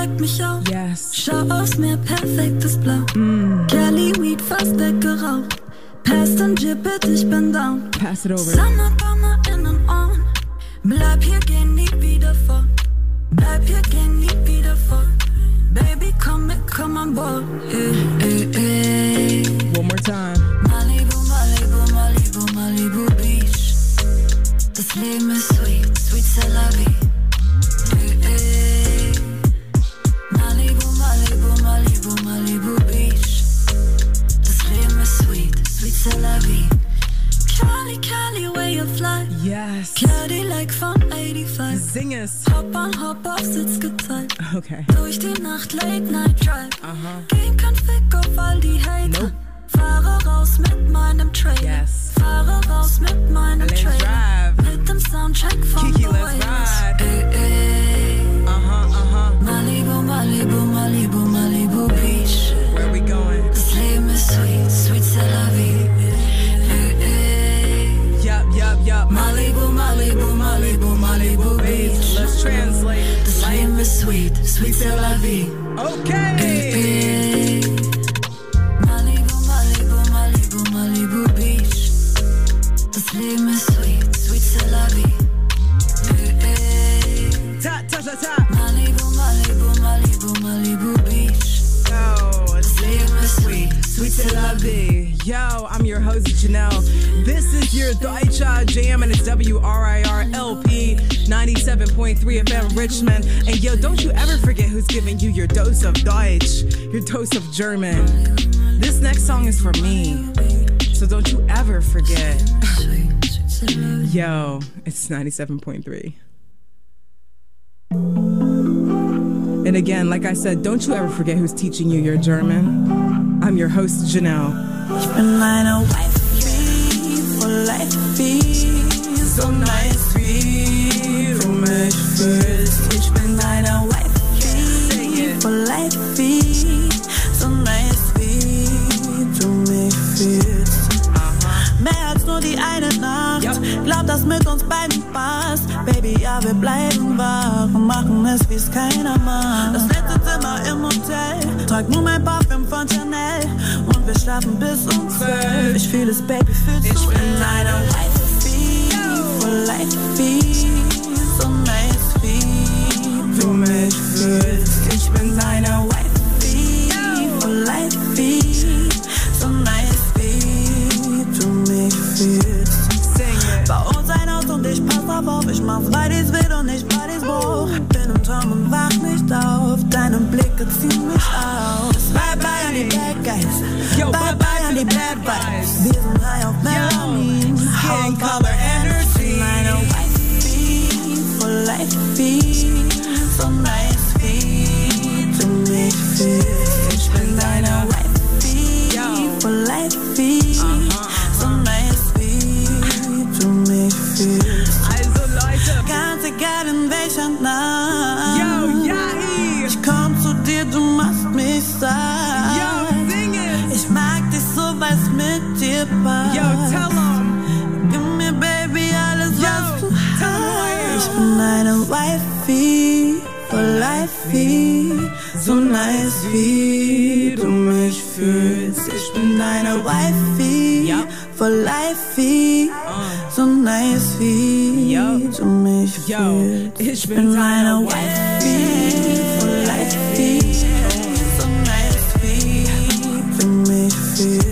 steig mich auf. Yes. Schau aufs Meer, perfektes Blau. Mm. Kelly Weed fast weggeraucht. Pass den Jibbit, ich bin down. Pass it over. Summer, Bomber, in and on. Bleib hier, geh nie wieder vor. Bleib hier, geh nie wieder vor. Baby, komm mit, komm an Bord. Hey, hey, hey. One more time. Malibu, Malibu, Malibu, Malibu Beach. Das Leben ist sweet, sweet c'est la vie. Hey, hey. Malibu, Malibu, Malibu, Malibu Beach. Das Leben ist sweet, sweet c'est la vie. Cali, Cali, where you fly. Yes. Cloudy like von 85. Sing es. Hop on, hop off, Sitz geteilt. Okay. Durch die Nacht, late night drive. Aha. Game kann fick auf all die Hater. Nope. Fahre raus mit meinem Trailer. Yes. Fahre raus mit meinem Trailer. Mit dem Soundcheck von Kiki, let's ride. Ey, ey. Aha, aha. Malibu, Malibu, Malibu, Malibu Beach. Where we going? Das Leben ist sweet, sweet c'est la vie. Malibu, Malibu, Malibu, Malibu Beach. Let's translate. This lame is sweet, sweet c'est la vie. Okay. Hey, hey. Malibu, Malibu, Malibu, Malibu Beach. This lame is sweet, sweet c'est la vie. Hey, hey. Ta ta ta ta. Malibu, Malibu, Malibu, Malibu Beach. Oh, this lame is sweet, sweet c'est la vie. Yo, I'm your host, Janelle. This is your Deutsche Jam, and it's WRIR LP 97.3 FM Richmond. And yo, don't you ever forget who's giving you your dose of Deutsch, your dose of German. This next song is for me, so don't you ever forget. Yo, it's 97.3. And again, like I said, don't you ever forget who's teaching you your German. I'm your host, Janelle. Ich bin meine Wifey, voll Lifey, so nice wie du mich fühlst. Ich bin meine Wifey, voll Lifey, so nice wie du mich fühlst. Mehr als nur die eine Nacht, glaub, dass mit uns beiden passt. Baby, ja, wir bleiben wach und machen es, wie's keiner macht. Das letzte Zimmer im Hotel, trag nur mein Parfüm von Chanel. Und wir schlafen bis um 12. Ich fühl es, Baby, fühlst du. Ich bin eine Wifey, voll Lifey, so nice wie du mich fühlst. Ich bin eine Wifey, voll Lifey, so nice wie du mich fühlst. Bau uns ein Haus und ich pass drauf auf. Ich mach's, weil ich's will und nicht, weil ich's brauch. Bin im Traum und wach nicht auf. Deine Blicke ziehen mich auf. Bye bye an die Bad Guys. Yo, bye bye an die Bad Vibes. Wir sind high auf Melanin, Skin Color Energy. Meine Wifey, voll Lifey, so nice wie du mich fühlst. Ich bin deine Wifey, voll Lifey, so nice wie du mich fühlst. Also Leute, ganz egal in welcher Nacht. Yo, yeah. Ich komm zu dir, du machst mich satt. Yo, sing it. Ich mag dich so, weil's mit dir passt. Yo, tell 'em. Gib mir, Baby, alles, yo, was du hast. Ich bin eine Wifey, voll Lifey, so nice wie du mich fühlst. Ich bin deine Wifey, voll Lifey, so nice wie du mich fühlst. Ich bin deine Wifey, voll Lifey, so nice wie du mich fühlst. Ich bin deine Wifey, voll Lifey, so nice wie du mich fühlst.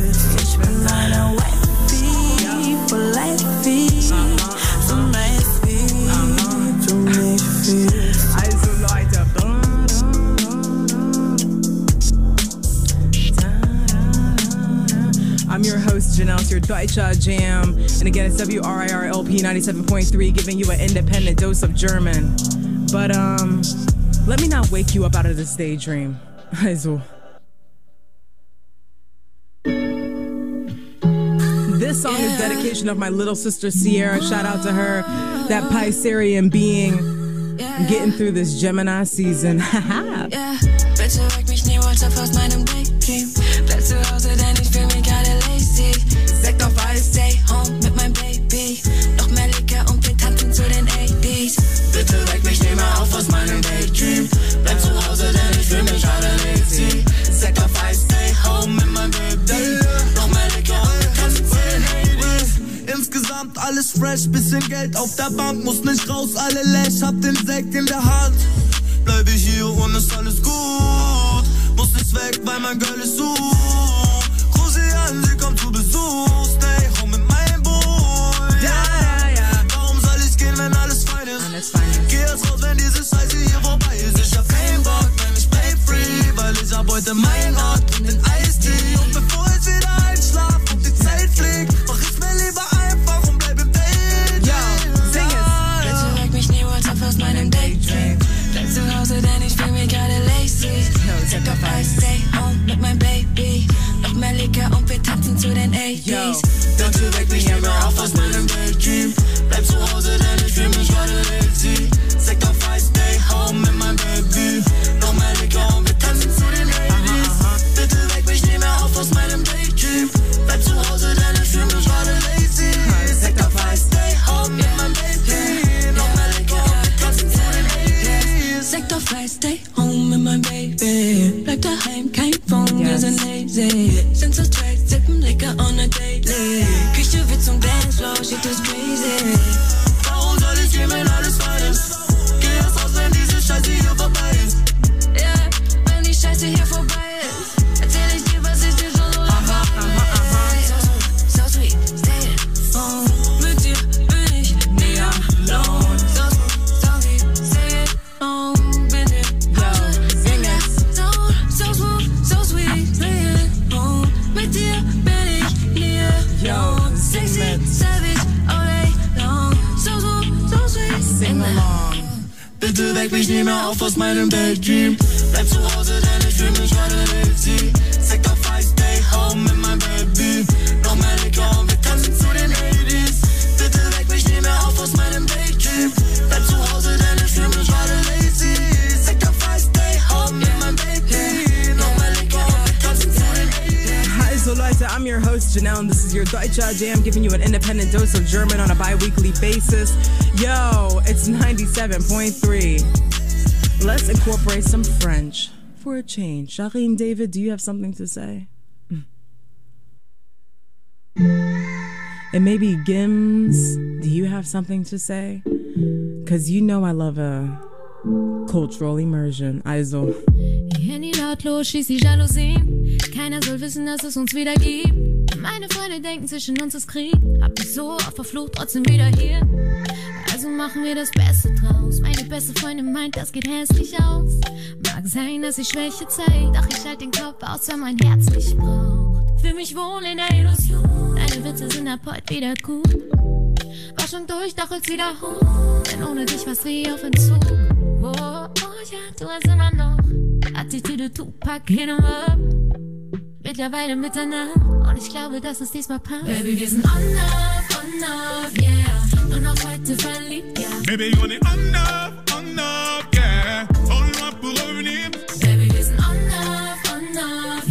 I'm your host, Janelle. It's your Deutsche Jam. And again, it's WRIR LP 97.3 giving you an independent dose of German. But let me not wake you up out of this daydream. This song is dedication of my little sister Sierra. Shout out to her, that Piscean being getting through this Gemini season. Bitte wag mich nie, Walter, aus meinem Daydream. Bleib zu Hause, denn ich fühl mich gerade lazy. Sekt auf Eis, stay home mit meinem Baby. Noch mehr Licker und wir tanzen zu den 80s. Bitte wag mich nie mehr auf aus meinem Daydream. Bleib zu Hause, denn fresh, bisschen Geld auf der Bank, muss nicht raus, alle läch, hab den Sekt in der Hand. Bleibe hier und ist alles gut, muss nicht weg, weil mein Girl ist so. Rosi an, sie kommt zu Besuch, stay home mit meinem Boy. Ja, ja, ja. Warum soll ich gehen, wenn alles fein ist? Alles fein ist. Geh jetzt raus, wenn diese Scheiße hier vorbei ist. Ich hab keinen Bock, nein, ich play free, weil ich hab heute meinen Ort und den Eistee. Und bevor ich wieder einschlaf und die Zeit fliegt, mach ich mir lieber einfach und bleib im Date. Ja, sing es. Bitte weck mich nie, WhatsApp aus meinem Daydream. Bleib zu Hause, denn ich fühl mich gerade lazy. Sip auf Eis, stay home mit meinem Baby. Noch mehr Licker und wir tanzen zu den 80s. Bitte weck mich nicht mehr auf aus meinem Daydream. Bleib zu Hause, denn ich fühl mich gerade lazy. Sip auf Eis, stay home mit meinem Baby. Noch mehr Licker und wir tanzen zu den 80s. Bitte weck mich nicht mehr auf aus meinem Daydream. Bleib zu Hause, denn ich fühl mich gerade lazy. Sip auf Eis, stay home mit meinem Baby. Sektor frei, stay home mit meinem Baby. Bleib daheim, kein Phone, yes. Wir sind lazy. Sind so straight, sippen Liquor on a daily. Küche, Witz und Dancefloor, shit is crazy. Warum soll ich gehen, wenn alles fein ist? Geh erst raus, wenn diese Scheiße hier vorbei ist. Ja, yeah, wenn die Scheiße hier vorbei ist, erzähl ich dir, was ich dir schon so lange weiß. So, so sweet, stay at home. Mit dir bin ich nie alone. Bitte weck mich nie mehr auf aus meinem Daydream. Bleib zu Hause, denn ich fühl mich heute lazy. Sekt auf Eis, stay home mit meinem Baby. Noch mehr Liquor und wir tanzen zu den 80s. Bitte weck mich nie mehr auf aus meinem Daydream. Bleib zu Hause, denn ich fühl mich heute lazy. Sekt auf Eis, stay home mit meinem Baby. Noch mehr Liquor und wir tanzen zu den 80s. Hi, so Leute, I'm your host Janelle and this is your Deutscher Jam, giving you an independent dose of German on a bi-weekly basis. Yo, it's 97.3. Let's incorporate some French for a change. Shireen, David, do you have something to say? And maybe Gims, do you have something to say? Because you know I love a cultural immersion. Also. Handy lautlos, schieß die Jalousien. Keiner soll wissen, dass es uns wieder gibt. Meine Freunde denken, zwischen uns ist Krieg. Hab dich so oft verflucht, trotzdem wieder hier. Also machen wir das Beste draus. Meine beste Freundin meint, das geht hässlich aus. Mag sein, dass ich Schwäche zeig, doch ich halt den Kopf aus, wenn mein Herz mich braucht. Fühl mich wohl in der Illusion. Deine Witze sind ab heute wieder gut. War schon durch, doch hol's wieder hoch. Denn ohne dich war's wie auf Entzug. Oh, oh ja, du hast immer noch Attitüde, Tupac, hin und ab. Mittlerweile miteinander. Und ich glaube, dass es diesmal passt. Baby, wir sind on off, yeah. Nur noch heute verliebt, ja. Baby, you're on off, yeah. Ohne mal berühren. Baby, wir sind on off,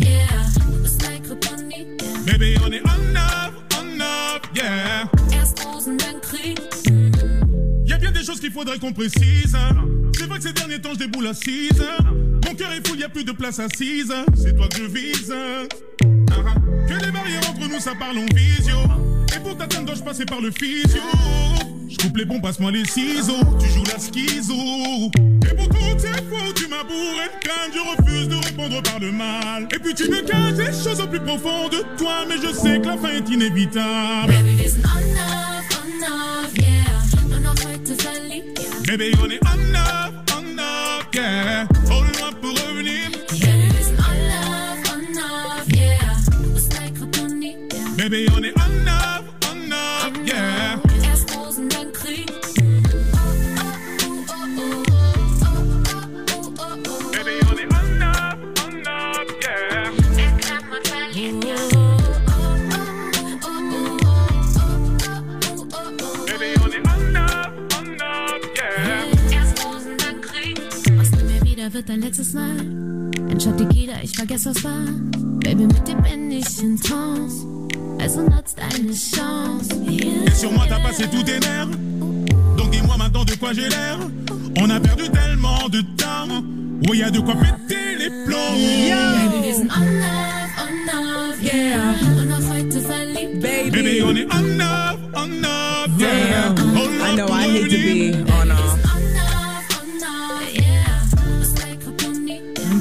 yeah. Du bist mein Kryptonit, yeah. Baby, you're on off, yeah. Erst Rosen, dann Krieg. Y'a bien des choses qu'il faudrait qu'on précise. C'est vrai que ces derniers temps, je déboule assise. Mon cœur est full, y'a plus de place assise. C'est toi que je vise. Que les barrières entre nous, ça parle en visio. Et pour t'atteindre, je passais par le physio. Je coupe les bons, passe-moi les ciseaux. Tu joues la schizo. Et pour toutes ces fois où tu m'as bourré de calme, je refuse de répondre par le mal. Et puis tu me caches des choses au plus profond de toi, mais je sais que la fin est inévitable. Baby, it's on off, yeah. On off, ouais, tout ça libre, yeah. Baby, on off, yeah. All loin pour revenir. Baby, it's on off, yeah. Du bist mein Kryptonit, yeah. Baby, on off. Yeah. Erst Rosen, dann Krieg. Baby, you're on off, yeah. Erst kann man verlieren, ja. Baby, you're on off, yeah. Erst Rosen, dann Krieg. Was du mir wieder wird dein letztes Mal. Entschott die Gieder, ich vergesse, was war. Baby, mit dir bin ich in Trance. Also nutzt deine Chance. Et sur moi t'as passé tous tes nerfs. Donc dis-moi maintenant de quoi j'ai l'air. On a perdu tellement de temps. Oh y'a de quoi péter les plombs. Baby, wir sind on off, yeah. On off, heute verliebt, baby. Baby, on off, yeah. No, I hate to be on off.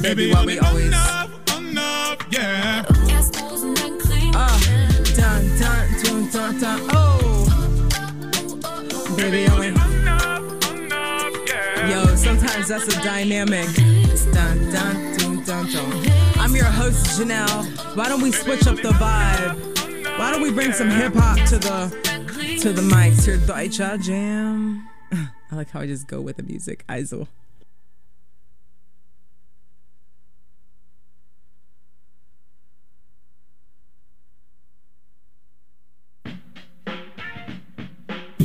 Baby, why we always yeah. Dun, dun, dun, dun, dun. Oh, baby, only yo, sometimes that's a dynamic. Dun, dun, dun, dun, dun. I'm your host, Janelle. Why don't we switch up the vibe? Why don't we bring some hip hop to the mics here at the HR Jam? I like how I just go with the music. Aizel.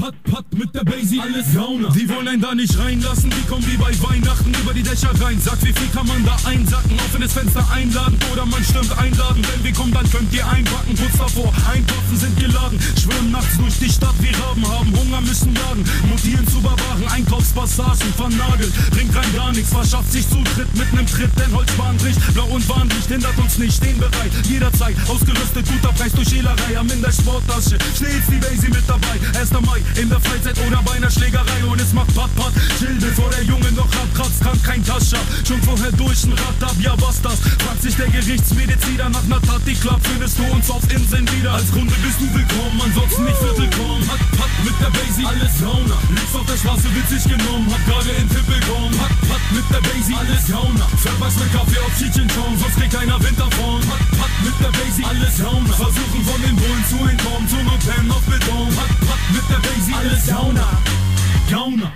Pat, pat mit der Basie, alles Sauna. Die wollen einen da nicht reinlassen, die kommen wie bei Weihnachten über die Dächer rein. Sagt, wie viel kann man da einsacken? Offenes Fenster einladen oder man stimmt einladen. Wenn wir kommen, dann könnt ihr einpacken. Kurz davor, Einkoffen sind geladen. Schwimmen nachts durch die Stadt, wir Raben haben Hunger, müssen jagen. Mutieren zu Barbaren, Einkaufspassagen vernagelt. Bringt rein gar nichts, verschafft sich Zutritt mit nem Tritt. Denn Holz bahnbricht, blau und warnbricht, hindert uns nicht. Stehen bereit, jederzeit, ausgerüstet, guter Preis durch Hehlerei. Am in der Sporttasche, schnell ist die Basie mit dabei. 1. Mai. In der Freizeit oder bei einer Schlägerei und es macht Pat Pat. Chill, bevor der Junge noch abkratzt, kann kein Tasch ab. Schon vorher durch ein Rad ab, ja was das? Fragt sich der Gerichtsmediziner nach einer Tat, die klappt. Findest du uns auf Inseln wieder? Als Kunde bist du willkommen, ansonsten nicht viertelkommen. Pat Pat mit der Basie, alles Sauna. Liegst auf der Straße, witzig genommen, hab gerade in Tippel gekommen. Pat Pat mit der Basie, alles Sauna. Verpackst mit Kaffee auf Chichen-Chong, sonst kriegt keiner Winterform. Pat Pat mit der Basie, alles Sauna. Versuchen von den Bullen zu entkommen, zum Hotel noch Beton. Pat Pat mit der Basie. Alles Downer, Downer.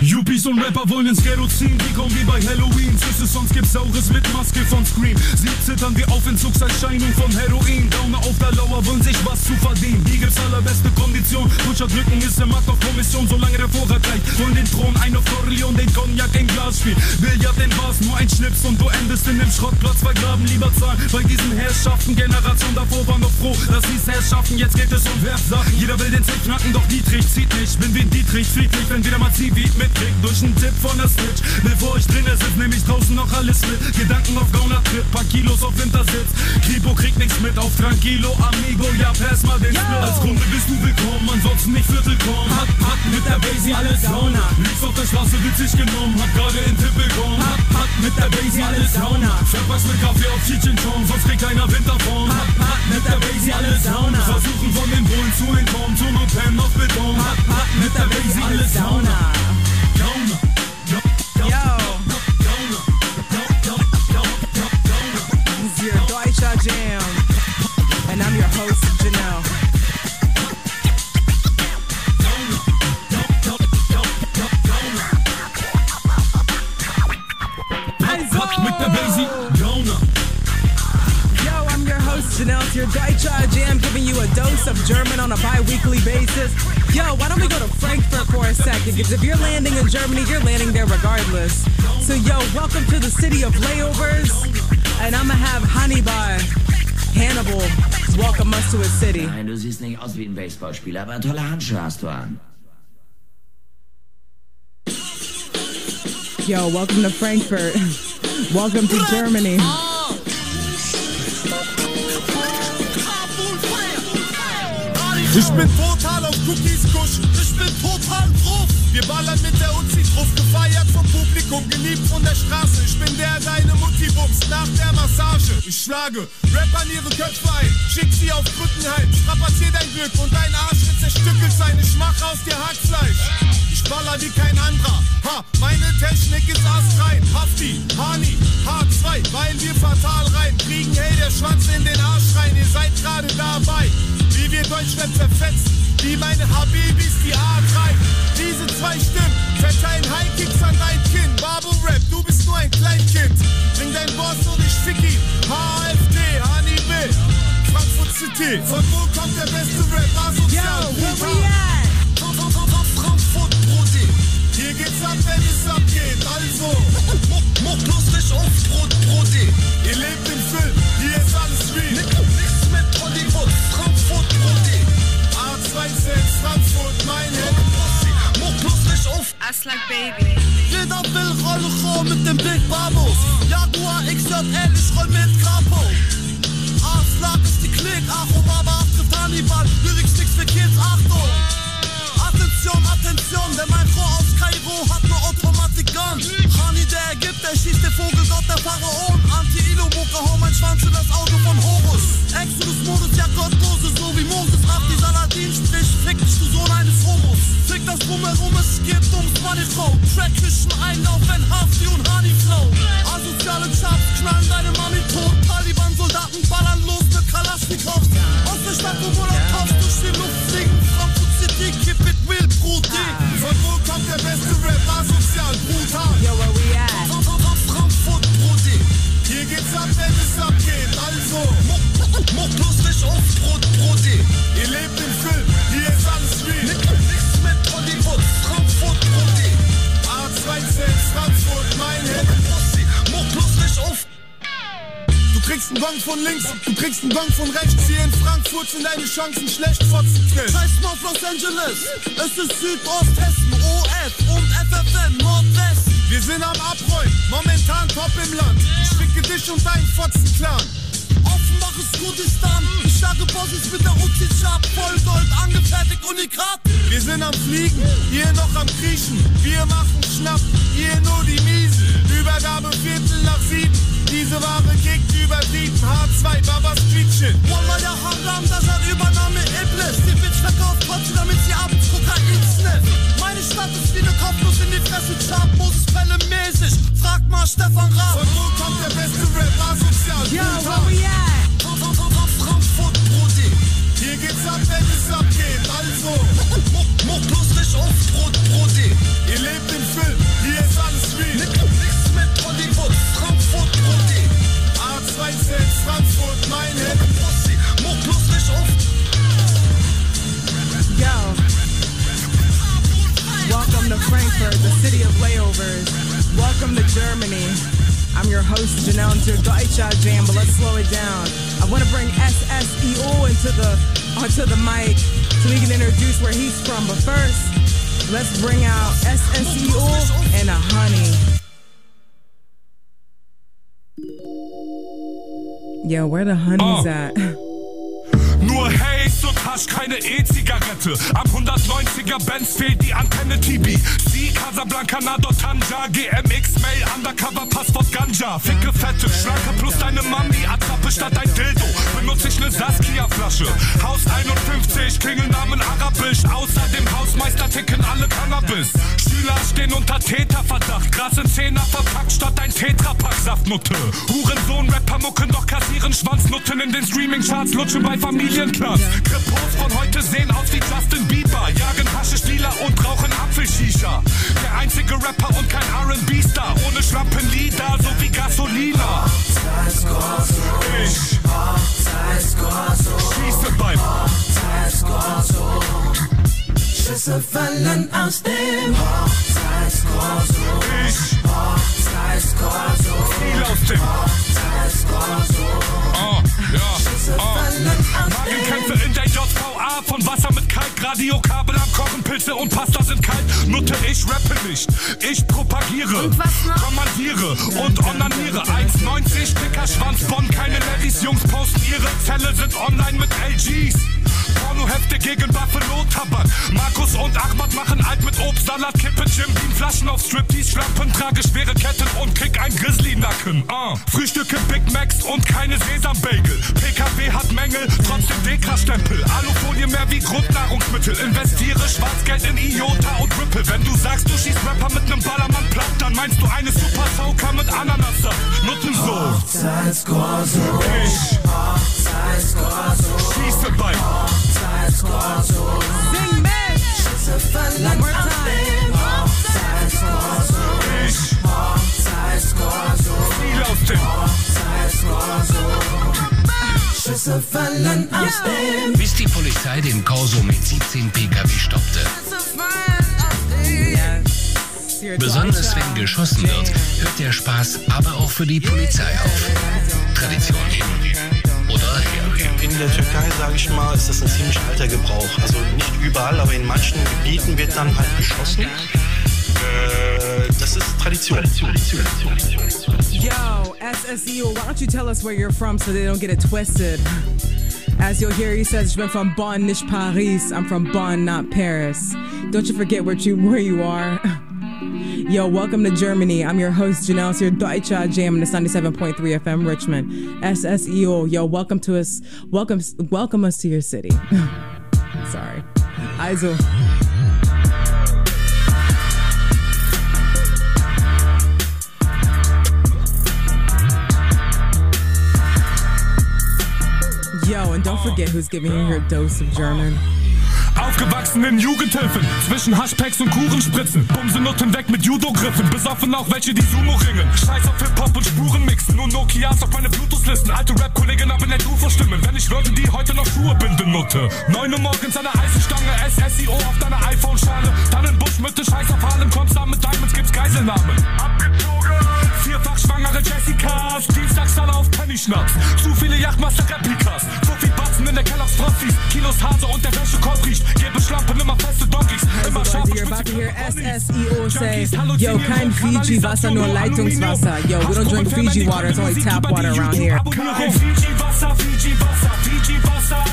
Yuppies und Rapper wollen ins Ghetto ziehen, die kommen wie bei Halloween. Süße Songs gibt's Saures mit Maske von Scream. Sie zittern wie Aufentzugserscheinung von Heroin. Downer auf der Lauer wollen sich was zu verdienen. Hier gibt's allerbeste Kondition. Rutschert Lücken ist im Markt auf Kommission, solange der Vorrat reicht. Wollen den Thron, ein auf Corleone, den Cognac in Glas spielen. Billard in Bars, nur ein Schnips und du endest in dem Schrottplatz. Bei Graben lieber zahlen, bei diesen Herrschaften. Generation davor war noch froh, dass sie's herrschaffen. Jetzt geht es um Werfsachen. Jeder will den Zelt knacken, doch Dietrich zieht nicht. Bin wie Dietrich, friedlich, wenn wieder mal zieht mit. Krieg durch einen Tipp von der Switch. Bevor ich drinne sitz, nehm ich draußen noch alles mit. Gedanken auf Gauner Trip, paar Kilos auf Wintersitz. Kripo kriegt nichts mit, auf Tranquilo, Amigo, ja pass mal den Split. Als Kunde bist du willkommen, ansonsten nicht viertelkommen. Hack, hack, mit der Basie, alles Sauna. Liegst auf der Straße, witzig genommen, hab gerade in Tippel gekommen. Hack, hack, mit der Basie, alles Sauna. Verpackst mit Kaffee auf Chichen-Chong, sonst kriegt keiner Winterform. Hack, hack, mit der Basie, alles Sauna. Versuchen von den Bullen zu entkommen, zum und Pam auf Beton. Hack, hack, mit der Basie, alles Sauna. Jam, and I'm your host, Janelle. Yo, I'm your host, Janelle. It's your Deutsche Jam, giving you a dose of German on a bi-weekly basis. Yo, why don't we go to Frankfurt for a second? Because if you're landing in Germany, you're landing there regardless. So, yo, welcome to the city of layovers. And I'ma have Hannibal welcome us to his city. Nein, du siehst nicht aus wie ein Baseballspieler, aber tolle Handschuhe hast du an. Yo, welcome to Frankfurt. Welcome to Germany. Ich bin total auf Cookies Kusch, ich bin total drauf. Wir ballern mit der Uzi drauf, gefeiert vom Publikum, geliebt von der Straße. Ich bin der deine Mutti wuchs nach der Massage. Ich schlage Rappern ihre Köpfe ein, schick sie auf Brückenheim. Strapazier dein Glück und dein Arsch wird zerstückelt sein. Ich mach aus dir Hackfleisch, ich baller wie kein anderer. Ha, meine Technik ist astrein. Hafti, Hani, H2, weil wir fatal rein. Kriegen hey der Schwanz in den Arsch rein, ihr seid gerade dabei. Wie wir Deutschland zerfetzen, wie meine Habibis die A3. Diese zwei Stimmen verteilen High-Kicks an dein Kinn. Babo-Rap, du bist nur ein Kleinkind. Bring dein Boss und ich fick ihn. HFD, Hannibal, Frankfurt City. Von wo kommt der beste Rap? Asozial, brutal. Frankfurt, Brudi. Hier geht's ab, wenn es abgeht. Also, mucklos dich auf, Brudi. Ihr lebt im Film, hier ist alles real. Nichts mit Hollywood, Frankfurt, Brudi. A26, Frankfurt, mein Held. Mucklos nicht auf, Aslak Baby. Jeder will Rollchor mit dem Big Babos. Jaguar XJL, ich roll mit Grapo. Aslak ist die Klick, Afro Baba, Afro Taliban. Lyrics nix für Kids, Achtung. Attention, Attention, der mein Frau aus Kairo hat ne Automatikgun. Hani der Ägypter schießt der Vogel, Gott der Pharaon. Anti-Ilo-Mucke, hau mein Schwanz in das Auge von Horus. Exodus-Modus, ja Gottloses, so wie Moses. Hafti Saladin, sprich, fick dich, du Sohn eines Homos. Fick das Drumherum, es geht ums Money-Flow. Tracktischen Einlauf, wenn Hafti und Hani flow. Asoziale Chaps knallen deine Mami tot. Taliban-Soldaten ballern los mit Kalaschnikow. Aus der Stadt, wo du kaufst, durch die Luft fliegen. Keep it real, Brudi. Von wo kommt der beste Rap? Asozial, brutal. Yo, where we at? Frankfurt, Brudi. Hier geht's ab, wenn es abgeht. Also, muck lustig auf, Brudi. Ihr lebt im Film, hier ist alles real. Nichts mit Hollywood, Frankfurt, Brudi. A2C, Frankfurt, mein Hit. Muck lustig auf. Du kriegst einen Bang von links, du kriegst einen Bang von rechts. Hier in Frankfurt sind deine Chancen schlecht, Fotzen drin. Scheiß mal auf Los Angeles, es ist Südosthessen, OF und FFN, Nordwest. Wir sind am Abräumen, momentan top im Land. Ich ficke dich und deinen Fotzen-Clan. Offenbach ist Kurdistan, starke Bosses mit der Uzi-Chap. Vollgold, angefertigt, Unikat. Wir sind am Fliegen, hier noch am Kriechen. Wir machen Schnapp, hier nur die Miesen. Übergabe 7:15. Diese Ware kickt übertrieben, H2, Baba Street Shit. Wallah, der Haram, das hat Übernahme Iblis. Die Bitch verkauft Potsche, damit sie abends Kokain snifft. Meine Stadt ist wie ne Kopfnuss in die Fresse, Schabmodus-Fälle mäßig. Frag mal Stefan Raab. Von wo kommt der beste Rap? Asozial, yo, brutal. Yo, where we at? Frankfurt, Brudi. Hier geht's ab, wenn es abgeht, also. Muck lustig auf, Brudi. Ihr lebt im Film, hier ist alles real. Nix mit Hollywood, Frankfurt, Brudi. A2C, Frankfurt, mein Hit. Muck lustig auf. Yo. Welcome to Frankfurt, the city of layovers. Welcome to Germany. I'm your host, Janelle, and your Deutscher Jam, but let's slow it down. I want to bring SSEO onto the mic so we can introduce where he's from. But first, let's bring out SSEO and a honey. Yo, where the honey's at? Nur Haze und Hasch, keine E-Zigarette. Ab 190er Benz fehlt die Antenne TB. Sie, Casablanca, Nado, Tanja, GMX, Mail, Undercover, Passwort, Ganja. Ficke, Fette, Schlanke plus deine Mami, Attrappe statt ein Dildo. Benutze ich ne Saskia-Flasche. Haus 51, Klingelnamen Arabisch. Außer dem Hausmeister ticken alle Cannabis. Schüler stehen unter Täterverdacht. Gras in 10er verpackt statt ein Tetrapack-Saftnutte. Hurensohn-Rapper mucken, doch kassieren Schwanznutten in den Streaming-Charts. Lutschen bei Familie. Klass. Krippos von heute sehen aus wie Justin Bieber. Jagen Haschisch-Dealer und rauchen Apfelschisha. Der einzige Rapper und kein R&B-Star. Ohne Schlappenlieder, so wie Gasolina. Ich schieße beim Schüsse fallen aus dem Hochzeitskorso. Ich Hochzeitskorso. Viel aus dem Hochzeitskorso. Schüsse fallen aus dem Magenkämpfe in der JVA. Von Wasser mit Kalk, Radiokabel am Kochen, Pilze und Pasta sind kalt. Nutte, ich rappe nicht. Ich propagiere und was noch? Kommandiere und onaniere. 1,90, dicker Schwanz, Bonn, keine Larrys. Jungs posten ihre Zelle, sind online mit LGs. Pornohefte gegen Buffalo-Tabak. Markus und Ahmad machen alt mit Obstsalat, Kippe, Jim Beam, Flaschen auf Striptease, Schlampen, trage schwere Ketten und kick ein Grizzly-Nacken. Frühstücke Big Macs und keine Sesambagel. PKW hat Mängel, trotzdem Dekra-Stempel. Alufolie mehr wie Grundnahrungsmittel. Investiere Schwarzgeld in Iota und Ripple. Wenn du sagst, du schießt Rapper mit nem Ballermann platt, dann meinst du eine Super-Sauker mit Ananassaft. Nuttensohn. Hochzeitskorso. Ich Hochzeitskorso. Schieße bei Hochzeitskorso. Sing mit. Schüsse fallen aus dem Hochzeitskorso. Ich Hochzeitskorso. Viel aus dem Hochzeitskorso. Schüsse fallen aus dem. Bis die Polizei den Korso mit 17 PKW stoppte. Besonders wenn geschossen wird, hört der Spaß aber auch für die Polizei auf. Tradition hin oder her. In der Türkei, sage ich mal, ist das ein ziemlich alter Gebrauch. Also nicht überall, aber in manchen Gebieten wird dann halt geschossen. Das ist Tradition. Yo, SSEO, why don't you tell us where you're from so they don't get it twisted? As you'll hear, he says, "Je viens from Bonn, nicht Paris." I'm from Bonn, not Paris. Don't you forget where you are. Yo, welcome to Germany. I'm your host, Janelle. It's your Deutsche Jam in the 97.3 FM Richmond. SSEO. Yo, welcome to us. Welcome us to your city. Sorry. Also. Yo, and don't forget who's giving you your dose of German. Aufgewachsenen Jugendhilfen, zwischen Hashpacks und Kurenspritzen, bumsen Nutten weg mit Judo-Griffen, besoffen auch welche die Sumo ringen, scheiß auf Hip-Hop und Spuren mixen, nur Nokias auf meine Bluetooth-Listen, alte Rap-Kollegen haben net UFO-Stimmen, wenn ich Leute, die heute noch Schuhe binden, Nutte. 9 Uhr morgens an der heißen Stange, SSEO auf deiner iPhone-Schale, Tannenbusch-Mitte, scheiß auf Harlem, kommst da mit Diamonds, gibt's Geiselnamen. Abgezogen! Vierfach schwangere Jessicas, Dienstagshalle auf Penny-Schnaps, zu viele Yachtmaster-Replikas, so viel Batzen in der Kellogg's-Frosties, Kilos Hase und der Wäschekorb riecht. Also Leute, you're about to hear SSEO say, yo, kein Fiji Wasser, nur Leitungswasser. Yo, we don't drink Fiji water, it's only tap water around here. Kein Fiji Wasser, Fiji Wasser, Fiji Wasser,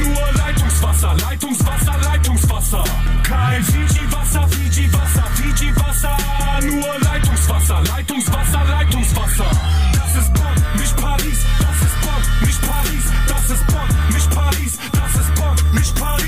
nur Leitungswasser, Leitungswasser, Leitungswasser. Kein Fiji Wasser, Fiji Wasser, Fiji Wasser, nur Leitungswasser, Leitungswasser, Leitungswasser. Das ist Bonn, nicht Paris, das ist Bonn, nicht Paris, das ist Bonn, nicht Paris, das ist Bonn, nicht Paris.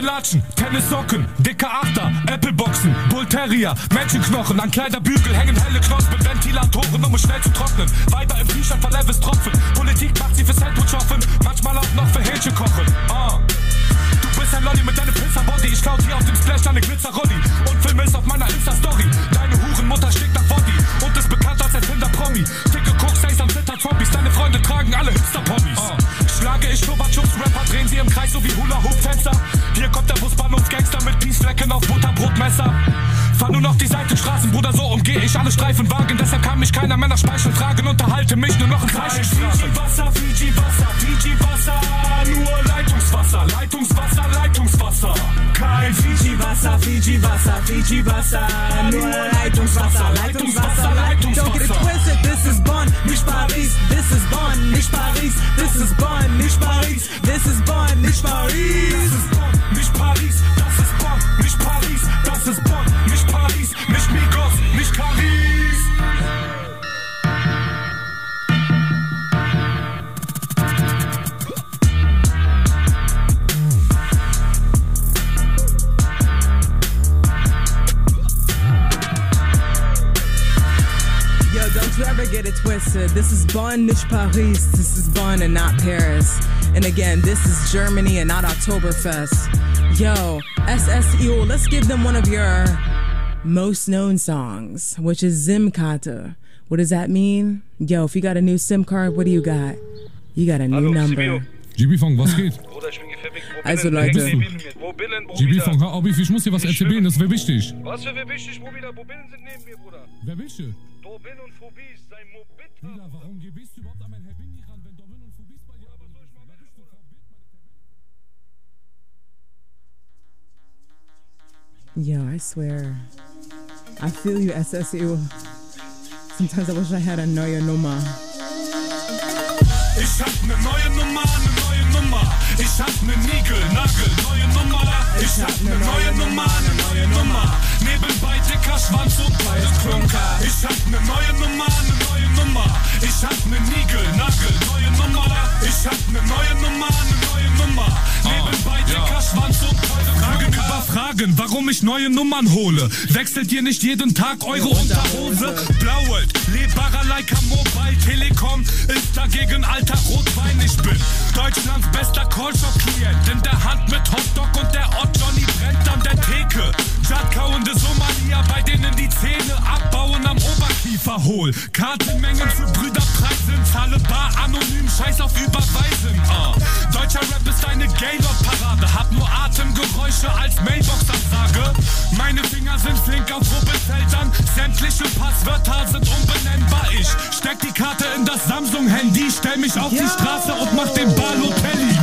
Latschen, Tennissocken, dicke Achter, Appleboxen, Bullterrier, Menschenknochen, an Kleiderbügel hängen helle Knospen, Ventilatoren, um es schnell zu trocknen, Weiber im T-Shirt von Levis tropfen, Politik macht sie für Sandwich offen, manchmal auch noch für Hähnchen kochen. Du bist ein Lolli mit deinem Pizza-Body, ich klaut hier auf dem Splash deine Glitzer-Rolli und film es auf meiner Insta-Story, deine Hurenmutter schickt nach Body und ist bekannt als ein Tinder-Promi, dicke Koks-Days am Zitter-Trombies, deine Freunde tragen alle Insta-Promis. Schlage ich Tobachos, Rapper drehen sie im Kreis so wie Hula-Hoop-Fenster. Hier kommt der Busbahnhof-Gangster mit Peace-Flecken auf Butterbrotmesser. Fahr nur noch die Seitenstraßen, Bruder, so umgeh ich alle Streifenwagen. Deshalb kann mich keiner mehr nach Speichel fragen, unterhalte mich nur noch in Fleischstraßen. Fiji Wasser, Fiji Wasser, Fiji Wasser, nur Leitungswasser, Leitungswasser, Leitungswasser. Kein Fiji Wasser, Fiji Wasser, Fiji Wasser, nur Leitungswasser, Leitungswasser, Leitungswasser. Don't get it twisted, this is Bonn, nicht Paris, this is Bonn, nicht Paris, this is Bonn. Nicht Paris, this is Bonn, nicht Paris. Das ist Bonn, nicht Paris, das ist Bonn, nicht Paris, das ist Bonn, nicht Paris, nicht Migros, nicht Paris. Don't you ever get it twisted. This is Bonn, nicht Paris. This is Bonn and not Paris. And again, this is Germany and not Oktoberfest. Yo, SSEO, let's give them one of your most known songs, which is SIM-Karte. What does that mean? Yo, if you got a new SIM card, what do you got? You got a new number. GB-Funk, was geht? Also Leute, GB-Funk, hör auf, ich muss dir was erzählen, das wäre wichtig. Was für wichtig, Bruder? Mobilen sind neben mir, Bruder. Wer willst du? Dobbin und Phobis, sein Mobit. Bruder, warum gehst du überhaupt an mein Herbin nicht ran, wenn Dobbin und Phobis bei dir aber soll ich mal machen, Bruder? Yo, I swear. I feel you, SSEO. Sometimes I wish I had a neue Nummer. Ich hab ne neue Nummer, ne neue Nummer. Ich hab ne Nigel, Nagel, neue Nummer. Ich hab ne neue Nummer, ne neue Nummer. Nebenbei dicker Schwanz und beide Klunker. Ich hab ne neue Nummer, ne neue Nummer. Ich hab ne Nigel, Nagel, neue Nummer. Ich hab ne neue Nummer, ne neue Nummer. Nebenbei dicker Schwanz und beide Klunker. Fragen über Fragen, warum ich neue Nummern hole. Wechselt ihr nicht jeden Tag eure Unterhose? Blauelt, lebbarer Leica Mobile Telekom ist dagegen alt. Rotwein ich bin Deutschlands bester Callshop-Klient. In der Hand mit Hotdog und der Odd Johnny brennt an der Theke. Jadkauende Somalia, bei denen die Zähne abbauen am Oberkiefer hohl. Kartenmengen für Brüderpreis sind Falle bar, anonym, scheiß auf Überweisen. Deutscher Rap ist eine Gaylord-Parade. Hab nur Atemgeräusche als Mailbox-Ansage. Meine Finger sind flink auf Rubbelfeldern. Sämtliche Passwörter sind unbenennbar. Ich steck die Karte in das Samsung-Handy, stell mich auf die Straße und mach den Balotelli.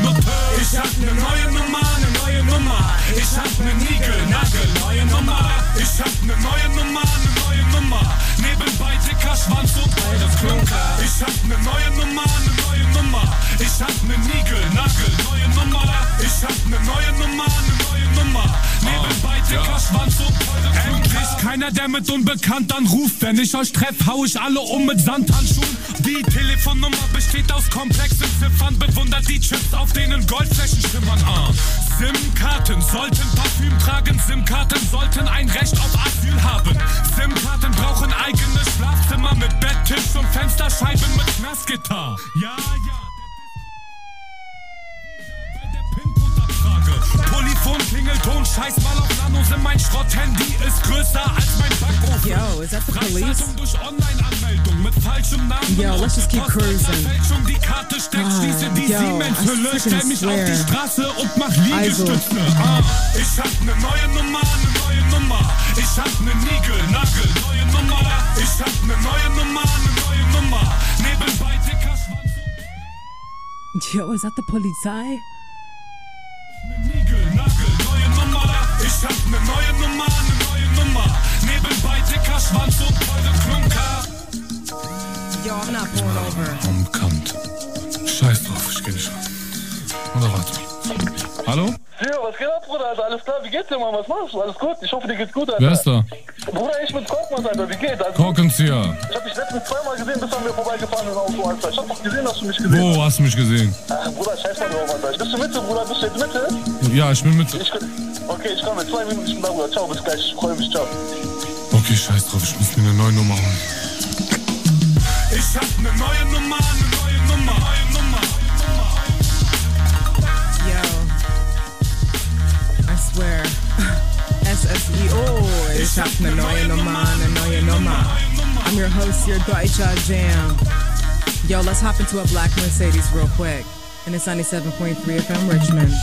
Ich hab ne neue Nummer, ne neue Nummer. Ich hab ne Nigel, Nagel, neue Nummer. Ich hab ne neue Nummer, ne neue Nummer. Ich hab ne Nigelnagel, neue Nummer. Ich hab ne neue Nummer, ne neue Nummer. Nebenbei dicker Schwanz und teure Knüppel. Endlich keiner, der mit unbekannt anruft. Wenn ich euch treff, hau ich alle mit Sandhandschuhen. Die Telefonnummer besteht aus komplexen Ziffern. Bewundert die Chips, auf denen Goldflächen schimmern. SIM-Karten sollten Parfüm tragen. SIM-Karten sollten ein Recht auf Asyl haben. SIM-Karten brauchen eigene Schlafzimmer mit Betttisch und Fensterscheiben mit Knastgitter. Ja, ja. Polyphon, Klingelton, scheiß mal auf Nanos in mein Schrott-Handy ist größer als mein Backofen. Yo, is that the police? Yo, let's just keep cruising. Yo, I freaking swear. Ich hab ne neue Nummer, ne neue Nummer. Ich hab ne Nigelnagel, neue Nummer. Ich hab ne neue Nummer, ne neue Nummer. Nebenbei dicker Schwanz. Yo, is that the Polizei? Ich hab ne neue Nummer, ne neue Nummer. Nebenbei dicker Schwanz und teure Klunker. Yo, I'm not pulling over. Umkannt. Scheiß drauf, ich geh nicht ran. Oder warte. Hallo? Ja, was geht ab, Bruder? Also alles klar, wie geht's dir, Mann? Was machst du? Alles gut? Ich hoffe, dir geht's gut, Alter. Wer ist da? Bruder, ich bin Korkmann, Alter. Wie geht's? Also, Korkenzieher. Ich hab dich letztens zweimal gesehen, bis an mir vorbeigefahren im Auto, Alter. Ich hab doch gesehen, dass du mich gesehen hast. Wo hast du mich gesehen? Ach, Bruder, scheiß mal drauf, Alter. Bist du Mitte, Bruder? Bist du jetzt Mitte? Ja, ich bin Mitte. Okay, ich komme in 2 Minuten, ich bin da, Bruder. Ciao, bis gleich. Ich freue mich, ciao. Okay, scheiß drauf, ich muss mir eine neue Nummer holen. Ich hab eine neue Nummer, eine neue Nummer. Where SSEO is hab ne neue Nummer, ne neue Nummer. I'm your host, your Deutscher Jam. Yo, let's hop into a black Mercedes real quick. And it's 97.3 FM Richmond.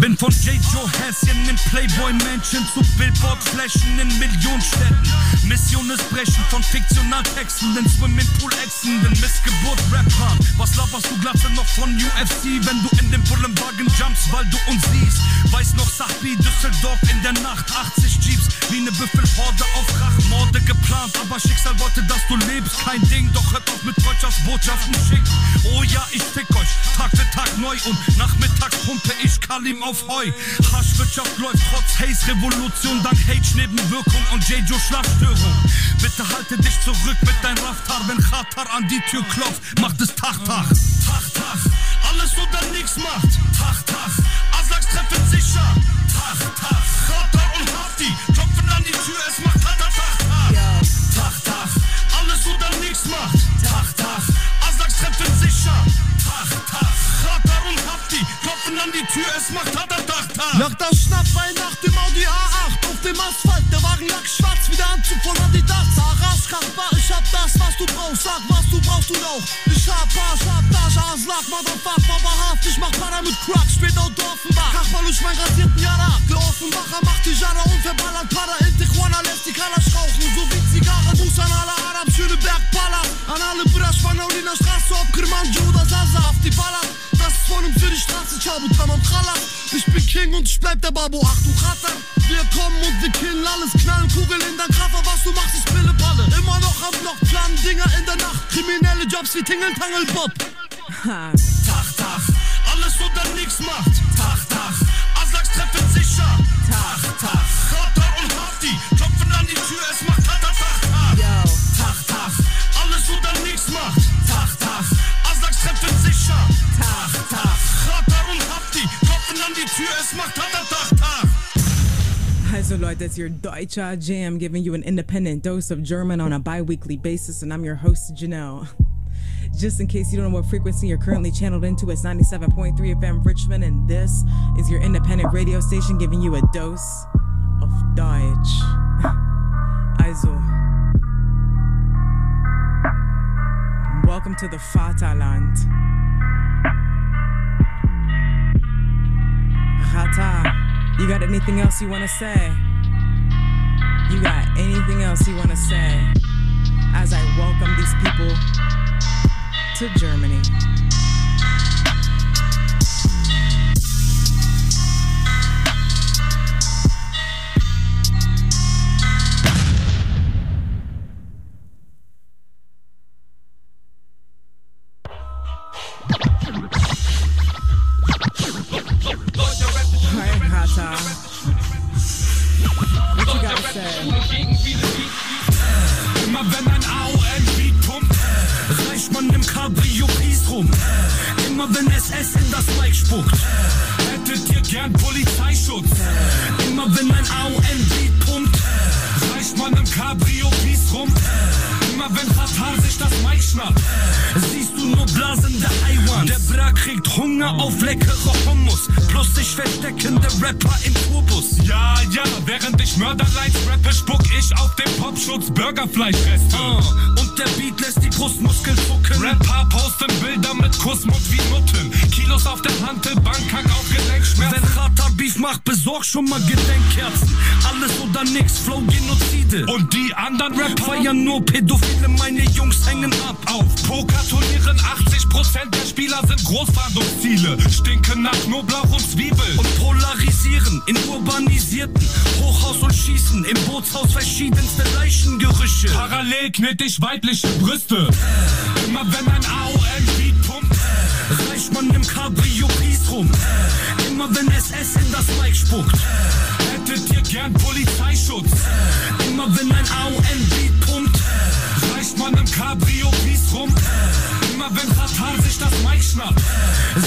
Bin von Jade Johansen in Playboy-Mansion zu Billboard-Flächen in Millionenstädten. Mission ist brechen von Fiktionaltexten, den Swimmingpool-Exen, den Missgeburt-Rappern. Was laberst du Glatze noch von UFC, wenn du in den Bullenwagen jumpst, weil du uns siehst? Weiß noch Sachbi, Düsseldorf in der Nacht, 80 Jeeps, wie ne Büffelhorde auf Rachmorde geplant. Aber Schicksal wollte, dass du lebst, kein Ding, doch hört auf mit Freundschaftsbotschaften schick. Oh ja, ich fick euch, Tag für Tag neu und nachmittags pumpe ich Kalim auf Heu. Haschwirtschaft läuft trotz Haze, Revolution, dank Hate, Nebenwirkung und Jejo Schlafstörung. Bitte halte dich zurück mit dein Raftar, wenn Xatar an die Tür klopft, macht es Tach-Tach. Tach-Tach, alles oder nix macht. Tach-Tach, Aslaks treffen sicher. Tach-Tach, Xatar und Hafti klopfen an die Tür, es macht Tach-Tach. Tach-Tach, alles oder nix macht. Tach-Tach, Aslaks treffen sicher. Tach-Tach, Xatar und Hafti klopfen an die Tür, es macht Tach-Tach. Nach der Schnappweihnacht im Audi A8 auf dem Asphalt, der Wagen lag schwarz wie der Anzug von Adidas. Arraschkachbar, ich hab das, was du brauchst, sag was du brauchst und auch. Ich hab Arsch, hab das, Aslak, Motherfucker, wahrhaft. Ich mach Para mit Crack, später und Offenbach. Kachmal durch meinen rasierten Jara, der Offenbacher macht die Jara und verballert Para. In Tijuana lässt die Kala schrauchen, so wie Zigarre. Gruß an alle Arab, schöne Bergballer. An alle Brüder, Schwanauliner Straße, ob Kirmanjo oder Sasa, auf die Baller. Das ist von und für die Straße, Chabu, Tamam, Trala. Ich bin King und ich bleib der Babo, Achtung, Xatar. Wir kommen und wir killen alles, knallen Kugeln in dein Kaffer, was du machst ist Pilleballe. Immer noch am Block, planen Dinger in der Nacht, kriminelle Jobs wie Tingle-Tangle-Bob. Tach-Tach, alles oder nix macht. Tach-Tach, Aslaks treffen sicher. Tach-Tach, Xatar und Hafti klopfen an die Tür, es macht Tach-Tach-Tach. Tach-Tach, alles oder nix macht. Tach-Tach, Aslaks treffen sicher. Tach-Tach, Xatar und Hafti klopfen an die Tür, es macht Tach-Tach-Tach. So Leute, it's your Deutscher Jam giving you an independent dose of German on a bi-weekly basis, and I'm your host, Janelle. Just in case you don't know what frequency you're currently channeled into, it's 97.3 FM Richmond, and this is your independent radio station giving you a dose of Deutsch. Also, welcome to the Vaterland. Xatar. You got anything else you want to say? You got anything else you want to say? As I welcome these people to Germany. Sturm. Immer wenn SS in das Bike spuckt, hättet ihr gern Polizeischutz. Immer wenn ein AON-Beat pumpt, reicht man im Cabrio-Piece rum. Immer wenn Xatar sich das Mic schnappt, siehst du nur blasende Eiwans. Der Bra kriegt Hunger auf leckere Hummus, plus sich versteckende Rapper im Tourbus. Ja, ja, während ich Mörderlines rappe, spuck ich auf den Popschutz Burgerfleischreste. Und der Beat lässt die Brustmuskeln zucken. Rapper posten Bilder mit Kussmund wie Nutten. Kilos auf der Hantel, Bankhack auf Gelenkschmerzen. Wenn Xatar Beef macht, besorg schon mal Gedenkkerzen. Alles oder nix, Flow Genozide. Und die anderen Rapper feiern nur Pädophile. Meine Jungs hängen ab auf Pokerturnieren. 80% der Spieler sind Großfahndungsziele, stinken nach Knoblauch und Zwiebel und polarisieren in urbanisierten Hochhaus und Schießen im Bootshaus verschiedenste Leichengerüche. Parallel knet ich weibliche Brüste. Immer wenn ein AOM-Beat pumpt, reicht man im Cabrio-Piece rum. Immer wenn SS in das Mic spuckt, hättet ihr gern Polizeischutz. Immer wenn ein AOM-Beat pumpt, reicht man im Cabrio-Piece rum. Immer wenn Xatar sich das Mic schnappt,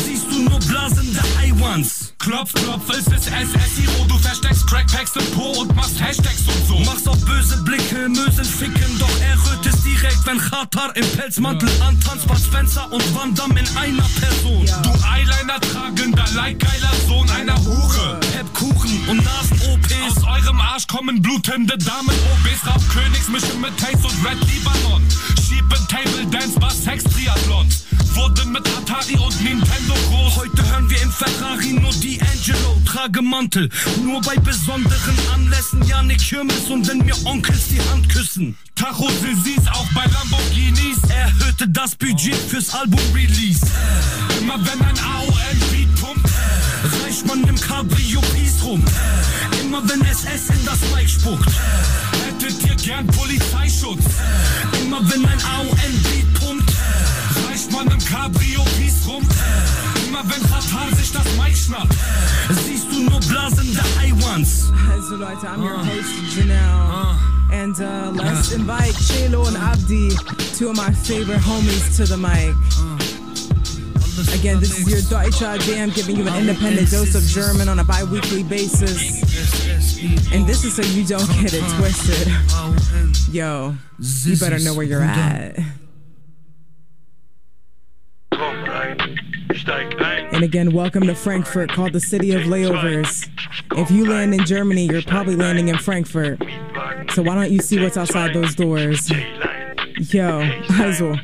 siehst du nur blasende Eiwans. Klopf, klopf, es ist SSEO. Du versteckst Crackpacks im Po und machst Hashtags und so. Machst auf böse Blicke, Mösen ficken, doch erröt es direkt, wenn Xatar im Pelzmantel antanzt, Bad Spencer und Van Damme in einer Person. Du Eyeliner tragender, leidgeiler Sohn einer Hure. Pepkuchen und Nasen-OPs. Aus eurem Arsch kommen blutende Damen-OBs. Rauf Königsmische mit Taste und Red Libanon. Schieben Table Dance, Bar Sex Triathlons. Wurden mit Atari und Nintendo groß. Heute hören wir im Ferrari nur D'Angelo. Trage Mantel nur bei besonderen Anlässen. Janik Hirmes und wenn mir Onkels die Hand küssen. Tacho Sisis auch bei Lamborghinis. Erhöhte das Budget fürs Album-Release. Immer wenn ein AOM-Beat pumpt, reicht man im Cabrio-Piece rum. Immer wenn SS in das Mic spuckt, hättet ihr gern Polizeischutz. Immer wenn ein AOM-Beat pumpt, reicht man im Cabrio-Piece rum. Immer wenn Xatar sich das Mic schnappt, siehst du nur blasende Eiwans. Also Leute, I'm your host Janelle. And let's invite Chelo and Abdi, two of my favorite homies, to the mic. Again, this is your Deutscher Jam, giving you an independent dose of German on a bi-weekly basis. And this is so you don't get it twisted. Yo, you better know where you're at. And again, welcome to Frankfurt, called the city of layovers. If you land in Germany, you're probably landing in Frankfurt. So why don't you see what's outside those doors? Yo, Heisel.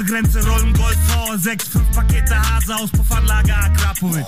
Grenze, Rollen, Gold, Power, 6, 5 Pakete, Hase, Auspuffanlage, Akrapovic.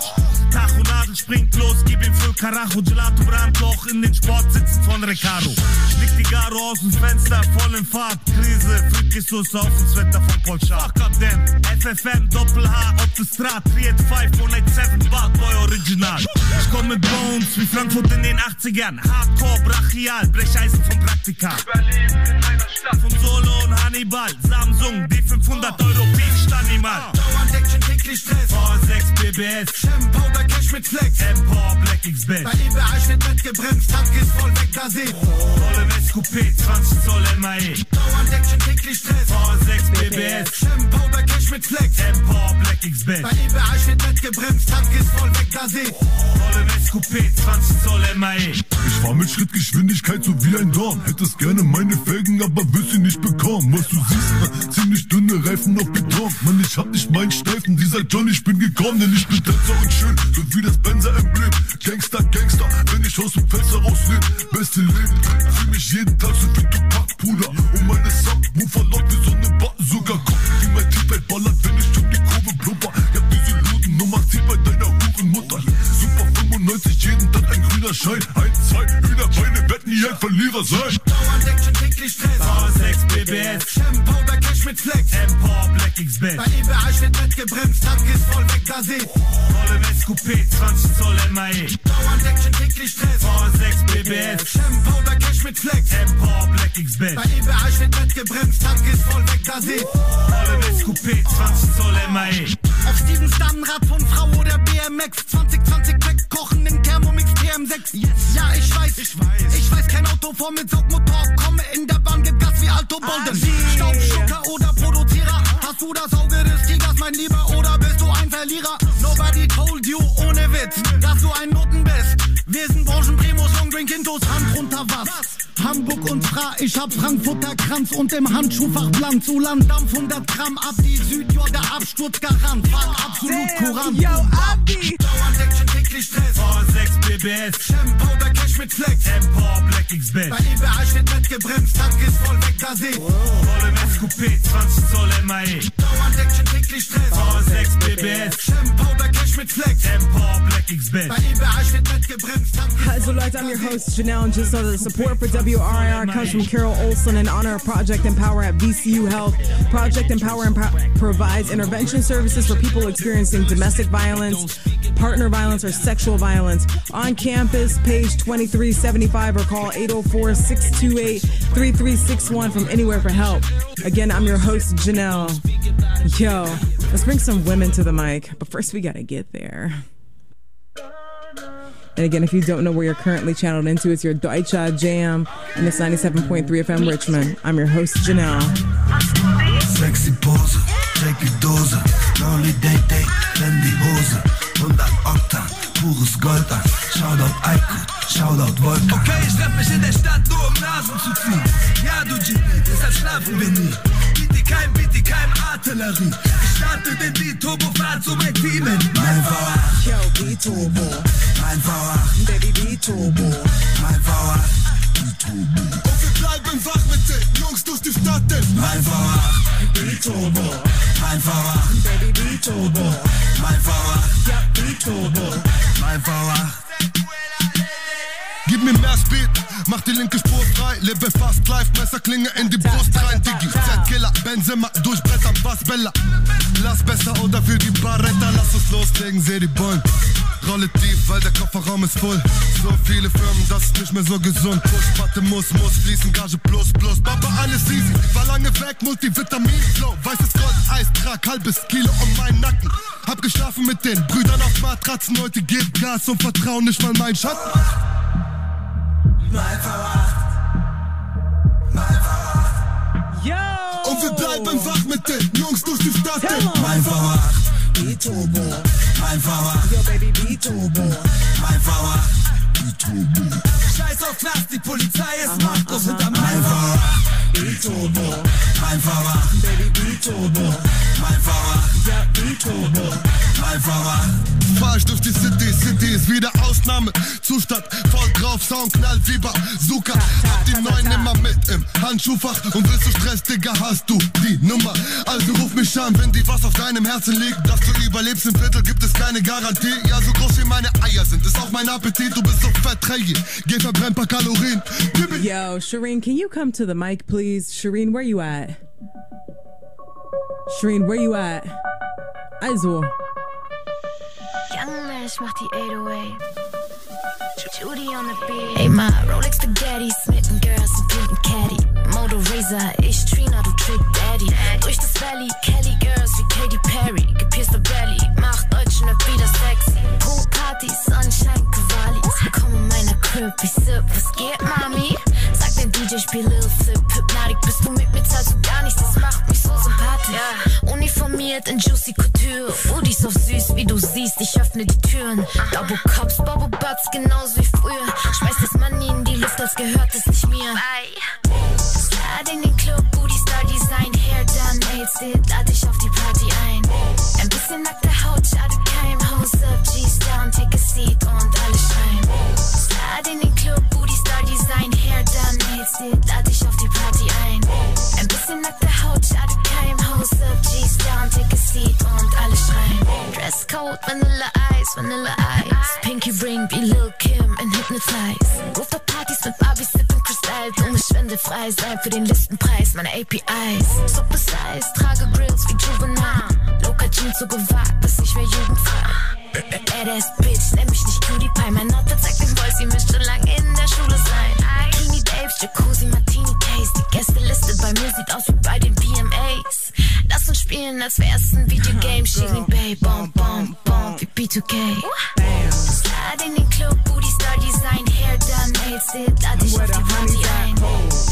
Tacho, Nadel, springt los, gib ihm für Karacho, Gelato, Brandloch, in den Sportsitzen von Recaro. Schlägt die Garo aus dem Fenster, voll in Fahrt, Krise, Frickissus auf dem Sweater von Polschar. Fuck up them, FFM, Doppel-H, Optestrat, 385, 187, Bad Boy, Original. Ich komm mit Bones, wie Frankfurt in den 80ern, Hardcore, Brachial, Brecheisen vom Praktika. Überleben in einer Stadt von Solo und Hannibal, Samsung, D500. 100 € Beach, Stanimal. Dauernd-Action, täglich Stress. V6, BBS. Shem, Powder, Cash mit Flex. Empor, Black X-Bed. Bei EBH wird nicht gebremst, Tank ist voll weg, da seht. Voll im SQP, 20 Zoll MAE. Dauernd-Action, täglich Stress. V6, BBS. Shem, Powder, Cash mit Flex. Empor, Black X-Bed. Bei EBH wird nicht gebremst, Tank ist voll weg, da seht. Voll im SQP, 20 Zoll MAE. Ich fahr mit Schrittgeschwindigkeit so wie ein Dorn. Hättest gerne meine Felgen, aber wirst sie nicht bekommen. Was du siehst, ziemlich dünne Reifen. Auf Beton, Mann, ich hab nicht meinen Streifen. Dieser John, ich bin gekommen, denn ich bin Tänzer und schön, so wie das Benzer-Emblem. Gangster, Gangster, wenn ich aus dem Fenster rauslehn. Beste Leben, fühl mich jeden Tag so wie Tupac, Bruder. Und meine Subwoofer läuft wie so ne Bazooka. Guck, wie mein T-Bait ballert, wenn ich um die Kurve blubber. Ja, diese Luden, Nummer 10 bei deiner Hurenmutter. Super 95, jeden Tag ein grüner Schein. 1, 2, Hühnerbeine, werd nie ein Verlierer sein. Dauernd-Action, täglich Stress. V6, BBS. Shem, Powder, Cash mit Flex. Black X-Bed. Bei EBH wird nicht gebremst, Tank ist voll weg, da seht. Voll im SQP, 20 Zoll MAE. Dauernd Action, täglich Stress. V6, BBS. Shem, Powder, Cash mit Flex. Empower, Black X-Bed. Bei EBH wird nicht gebremst, Tank ist voll weg, da seht. Voll im SQP, 20 Zoll MAE. Auf Steven Stammrad von Frau oder BMX. 2020 wegkochen in Thermomix TM6. Yes. Ja, ich weiß, kein Auto vor mit Saugmotor. Komme in der Bahn, gib Gas wie Alto Bolden. Staubschucker oder Produzierer. Hast du das Auge des Tigers, mein Lieber? Oder bist du ein Verlierer? Nobody told you, ohne Witz, dass du ein Noten bist. Wir sind Branchenprimus, Longdrink, Hintos, Hand runter, was? Hamburg und Fra, ich hab Frankfurter Kranz und im Handschuhfach Plan zu Land. Dampf 100 Gramm, Abdi, Südjorda, Absturzgarant, Fahrt absolut kurant. Yo, Abdi! Dauernd Action, täglich Stress, V6 BBS, Tempo, bei Cash mit Flex, Tempo, Black X-Bet. Bei EBA steht Bett gebremst, Tank ist voll weg, da seh. Voll im SQP, 20 Zoll MAE. Dauernd Action, täglich Stress, V6 BBS, Tempo, bei Cash mit Flex, Tempo, Black X-Bet. Bei EBA steht Bett gebremst, Tank ist voll weg, da seh. So Lights, I'm your host, Janelle, and just know that the support for WRIR comes from Carol Olson in honor of Project Empower at VCU Health. Project Empower provides intervention services for people experiencing domestic violence, partner violence, or sexual violence. On campus, page 2375, or call 804-628-3361 from anywhere for help. Again, I'm your host, Janelle. Yo, let's bring some women to the mic, but first we gotta get there. And again, if you don't know where you're currently channeled into, it's your Deutsche Jam, and it's 97.3 FM Richmond. I'm your host, Janelle. Sexy Pose, check die Dose, Lolli Day Day, denn die Hose, 100 Oktan, pures Gold an, Shoutout Eiko, Shoutout Wolken. Okay, ich treff mich in der Stadt, nur Nasen zu ziehen. Ja, du G, deshalb schlafen wir nie. Biete kein Artillerie. Ich starte den B-Turbo, fahr zu mein Team. Mein V8, yo, B-Turbo. Mein V8, Baby B-Turbo. Mein V8, B-Turbo. Und wir bleiben wach mit den Jungs durch die Stadt. Mein V8, B-Turbo. Mein V8, Baby B-Turbo. Mein V8, ja, B-Turbo. Mein V8. Gib mir mehr Speed, mach die linke Spur frei, lebe fast live, Messerklinge in die Brust rein, Diggi, Z-Killer, Benzema, durchbrettern, was Bella, lass besser oder für die Barretta, lass uns loslegen, seh die Bullen, rolle tief, weil der Kofferraum ist voll, so viele Firmen, das ist nicht mehr so gesund, Pushpatte muss fließen, Gage plus, Baba, alles easy, war lange weg, Multivitamin-Flow, weißes Gold, Eis, trag halbes Kilo um meinen Nacken, hab geschlafen mit den Brüdern auf Matratzen, heute gebt Gas und vertrauen nicht mal meinen Schatten. Mein V8, mein V8. Yo! Und wir bleiben wach mit den Jungs durch die Stadt. Mein V8, B-Turbo. Mein V8, yo baby B-Turbo. Mein V8, B-Turbo. Scheiß auf Knast, die Polizei ist machtlos hinter meinem V8, B-Turbo. Mein V8, baby B-Turbo. Mein V8, ja B-Turbo. Mein V8. Fahr ich durch die City ist wieder Ausnahmezustand, voll drauf, Sound knallt wie Bazooka. Hab die neuen immer mit im Handschuhfach und willst du Stress, Digga, hast du die Nummer. Also ruf mich an, wenn dir was auf deinem Herzen liegt, dass du überlebst im Viertel, gibt es keine Garantie. Ja, so groß wie meine Eier sind, ist auch mein Appetit, du bist so fett, Regi, geh verbrenn paar Kalorien. Yo, Shireen, can you come to the mic, please? Shireen, where you at? Shireen, where you at? Also... Ich mach die 808. Judy on the beat. Ey, ma, Rolex Spaghetti. Smitten Girls und Linken Caddy. Modo Razor, ich Trina, du Trick Daddy. Durch das Valley, Kelly Girls wie Katy Perry. Gepierster Belly, macht Deutschen ab wieder sexy. Pool-Partys, anscheinend Kowalis. Komm in meiner Crib, ich sip, was geht, Mami? Sag den DJ, spiel Lil' Flip. Hypnotic, bist du mit mir, zahlst du gar nichts. Das macht mich so sympathisch. Yeah. Uniformiert in Juicy Couture. Foodies auf süß, wie du siehst, ich öffne die Türen. Double Cops, Bubble Butts, genauso wie früher. Schmeiß das Money in die Luft, als gehört es nicht mir. Bye. Start in den Club, Booty, Star Design, Hair done, AIDS it, lad dich auf die Party ein. Ein bisschen nackte Haut, schadet keinem. Hose up, G's down, take a seat und alle schreien. Start in den Club, Booty, Star Design, Hair done, AIDS it, lad dich auf die Party ein. Ein bisschen nackte Haut, schadet keinem. Hose up, G's down, take a seat und alle schreien. Dresscode, Vanilla Ice, Vanilla Ice. Pinky Ring, wie Lil' Kim in Hypnotize. Ruf auf Partys mit Barbies, sippen Kristall, dumme schwindelfrei sein für den Listenpreis meiner APIs. Super Size, trage Grills wie Juvenile. Loka Jeans so gewagt, dass ich mehr jugendfrei. Badass Bitch, nenn mich nicht Cutie Pie. Mein Alter zeigt den Boys, sie müsste lang in der Schule sein. Bikini Daves, Jacuzzi, Martini Case. Die Gästeliste bei mir sieht aus wie bei den BMAs. Lass uns spielen. spielen, als wär's ein Videogame. Schicken Babe, Bomb, Bomb, Bomb, wie B2K. Start in den Club, Booty Star Design, Hair done, nails it, lad ich auf die Party ein.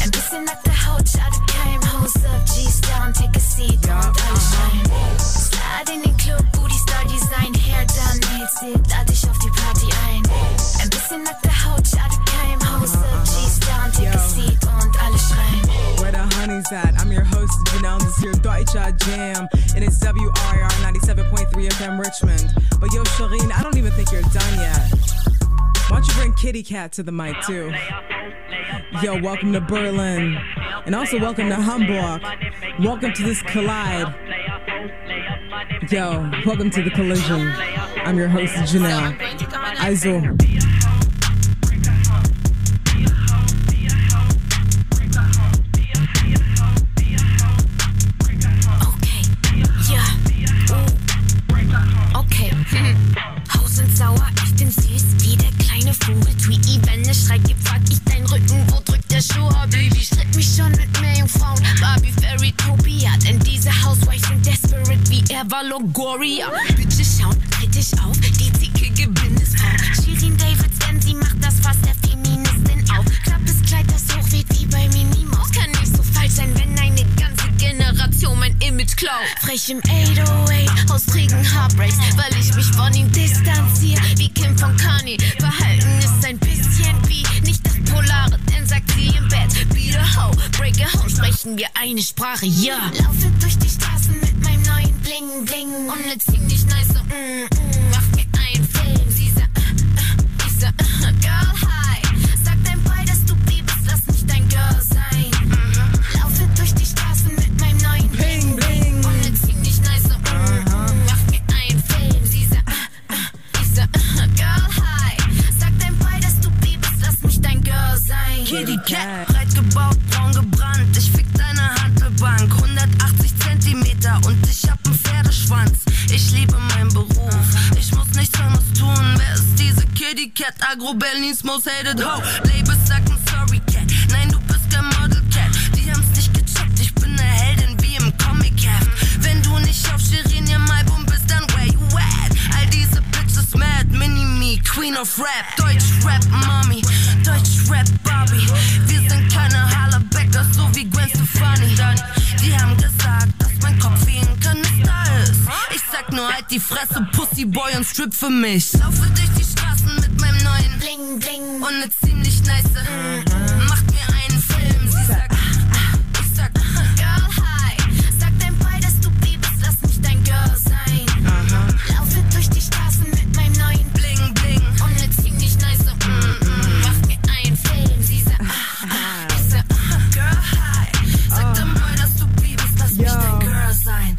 Ein bisschen nackte Haut, schade keinem Hose, G's down, take a seat und alle scheinen. Start in den Club, Booty Star Design, Hair done, nails it, lad ich auf die Party ein. Ein bisschen nackte Haut, schade keinem Hose, G's down, take a seat und alle schreien. Where the honey's at, I'm your host, Janelle, this is your Deutscher Jam, and it's WRIR 97.3 FM Richmond. But yo, Shireen, I don't even think you're done yet. Why don't you bring Kitty Cat to the mic, too? Yo, welcome to Berlin, and also welcome to Hamburg. Welcome to this collide. Yo, welcome to the collision. I'm your host, Janelle. Aizu. Gloria. Bitte schauen kritisch auf, die zicke Gewinnesfrau. Shireen Davids, denn sie macht das Fass der Feministin auf. Knappes Kleid, das hochweht wie bei Minnie Maus. Kann nicht so falsch sein, wenn eine ganze Generation mein Image klaut. Frech im 808, aus trägen Heartbreaks, weil ich mich von ihm distanziere, wie Kim von Kanye. Verhalten ist ein bisschen wie nicht das Polare, denn sagt sie im Bett, be the hoe, break a hoe, sprechen wir eine Sprache, ja. Yeah. Laufe durch die Straßen mit meinem neuen Bling Bling und ne ziemlich nice so mach mir einen Film. Sie sagt, ich sag, Girl, hi. Sag dein Boy, dass du B bist, lass mich dein Girl sein. Laufe durch die Straßen mit meinem neuen Bling Bling und ne ziemlich nice so mach mir einen Film. Sie sagt, ich sag, Girl, hi. Sag dein Boy, dass du B bist, lass mich dein Girl sein. Kitty Cat, breit gebaut, braun gebrannt, ich fick deine Hantelbank, 180 Zentimeter und ich hab einen Pferdeschwanz. Ich liebe meinen Beruf, ich muss nichts anderes tun. Wer ist diese Kitty Cat? Agro Berlins most hated ho. Labels sagen sorry Cat, nein du bist kein Model Cat. Die haben's nicht gecheckt, ich bin eine Heldin wie im Comic-Heft. Wenn du nicht auf Shireen im Album bist, dann where you at? All diese Bitches mad, Mini-Me, Queen of Rap. Deutsch-Rap Mami, Deutsch-Rap Barbie. Wir sind keine Hallerbacker, so wie Gwen Stefani. Die haben gesagt, dass mein Kopf wie ein Kanister ist. Ich sag nur halt die Fresse, Pussyboy und strip für mich. Laufe durch die Straßen mit meinem neuen Bling Bling und ne ziemlich nice macht mir einen Film. Sie sagt, ich sag, Girl, hi. Sag dein Boy, dass du B bist, lass mich dein Girl sein. Laufe durch die Straßen mit meinem neuen Bling Bling und ne ziemlich nice macht mir einen Film. Sie sagt, ich sag, Girl, hi. Sag dein Boy, dass du B bist, lass mich dein Girl sein.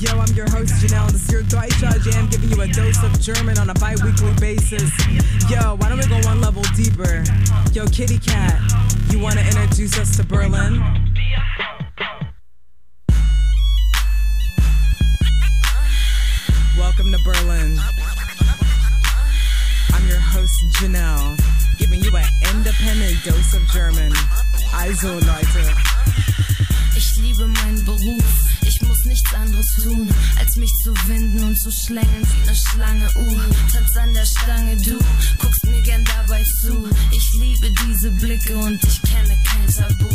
Yo, I'm your host, Janelle, and this is your Deutscher Jam, giving you a dose of German on a bi-weekly basis. Yo, why don't we go one level deeper? Yo, Kitty Cat, you want to introduce us to Berlin? Welcome to Berlin. I'm your host, Janelle, giving you an independent dose of German. Also, Leute. Ich liebe meinen Beruf, ich muss nichts anderes tun, als mich zu winden und zu schlängeln wie eine Schlange. Tanz an der Stange, du guckst mir gern dabei zu. Ich liebe diese Blicke und ich kenne kein Tabu.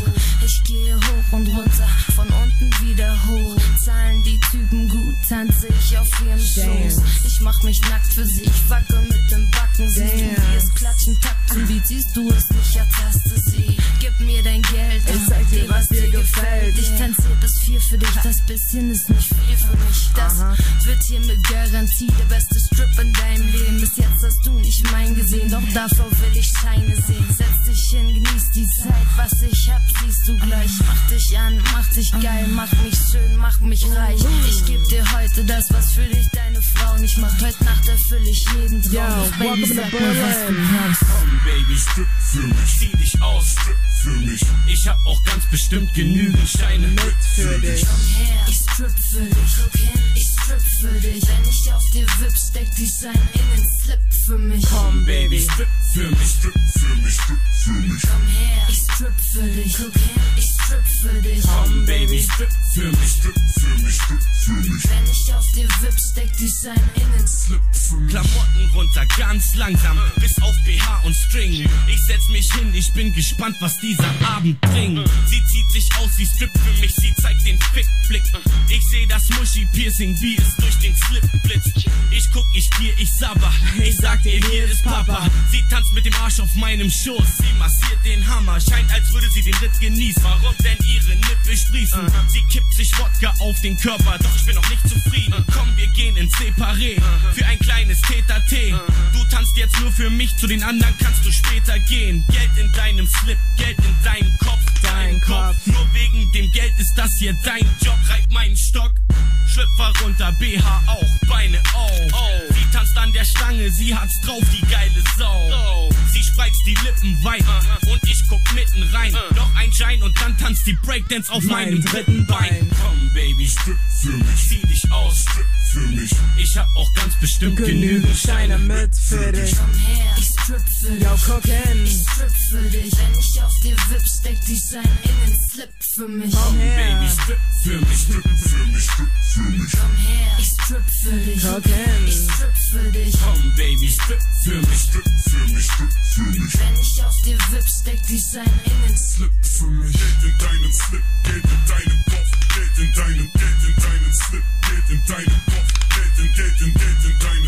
Ich gehe hoch und runter, von unten wieder hoch. Zahlen die Typen gut, tanze ich auf ihrem Schoß. Ich mach mich nackt für sie, ich wackel mit dem Backen. Siehst du, wie es klatschen, takten, wie siehst du es nicht, ertaste sie. Gib mir dein Geld, ich sag dir, was dir gefällt. Ich tanze bis 4 für dich, das bisschen ist nicht viel für mich. Das wird hier mit Garantie der beste Strip in deinem Leben. Bis jetzt hast du nicht mein gesehen, doch davor will ich Scheine sehen. Setz dich hin, genieß die Zeit, was ich hab, siehst du gleich. Mach dich an, mach dich geil, mach mich schön, mach mich reich. Ich geb dir heute das, was für dich deine Frau nicht macht. Heute Nacht erfüll ich jeden Traum. Yo, Baby, sag mir, was du hast. Komm, Baby, strip für mich, zieh dich aus, strip für mich. Ich hab auch ganz bestimmt genügend Steine mit für dich. Komm her, ich strip für dich. Guck hin, ich strip für dich. Wenn ich auf dir wipp, steck dich sein in den Slip für mich. Komm, Baby, strip für mich, strip für mich, strip für mich. Komm her, ich strip für dich. Guck hin, ich strip für dich. Komm, Baby, strip für mich. Wenn ich auf dir wipp, steckt dich sein Innenslip für mich. Klamotten runter, ganz langsam, bis auf BH und String. Ich setz mich hin, ich bin gespannt, was dieser Abend bringt. Sie zieht sich aus, sie strippt für mich, sie zeigt den Fickblick. Ich seh das Muschi-Piercing, wie es durch den Slip blitzt. Ich guck, ich gehe, ich sabber, ich sag ihr, hier ist Papa. Sie tanzt mit dem Arsch auf meinem Schoß, sie massiert den Hammer. Scheint, als würde sie den Ritt genießen, warum denn ihre Nippel sprießen. Sie kippt sich Wodka auf den Körper, doch ich bin noch nicht zufrieden. Komm, wir gehen ins Separé, für ein kleines Tete-a-Tete. Du tanzt jetzt nur für mich, zu den anderen kannst du später gehen. Geld in deinem Slip, Geld in deinem Kopf, dein Kopf. Nur wegen dem Geld ist das hier dein Job. Reib meinen Stock, Schlüpfer runter, BH auch, Beine auf. Oh. Sie tanzt an der Stange, sie hat's drauf, die geile Sau. Oh. Sie spreizt die Lippen weit und ich guck mitten rein. Noch ein Schein und dann tanzt die Breakdance auf meinem dritten Bein. Komm, Baby, strip für mich, zieh dich aus, strip für mich. Ich hab auch ganz bestimmt genügend Scheine mit für dich. Komm her, ich strip für dich. Ja, guck hin, ich strip für dich. Wenn ich auf dir wipp, steck dich sein Innenslip für mich. Komm her, Baby, strip für mich, strip für mich, strip für mich. Komm her, ich strip für dich. Guck hin, ich strip für dich. Komm, Baby, strip für mich, strip für mich, strip für mich. Wenn ich auf dir wipp, steck dich sein Innenslip für mich. Geld in deinem Slip, Geld in deinem Kopf, Geld in deinem Slip, Geld in deinem Kopf, Geld in deinem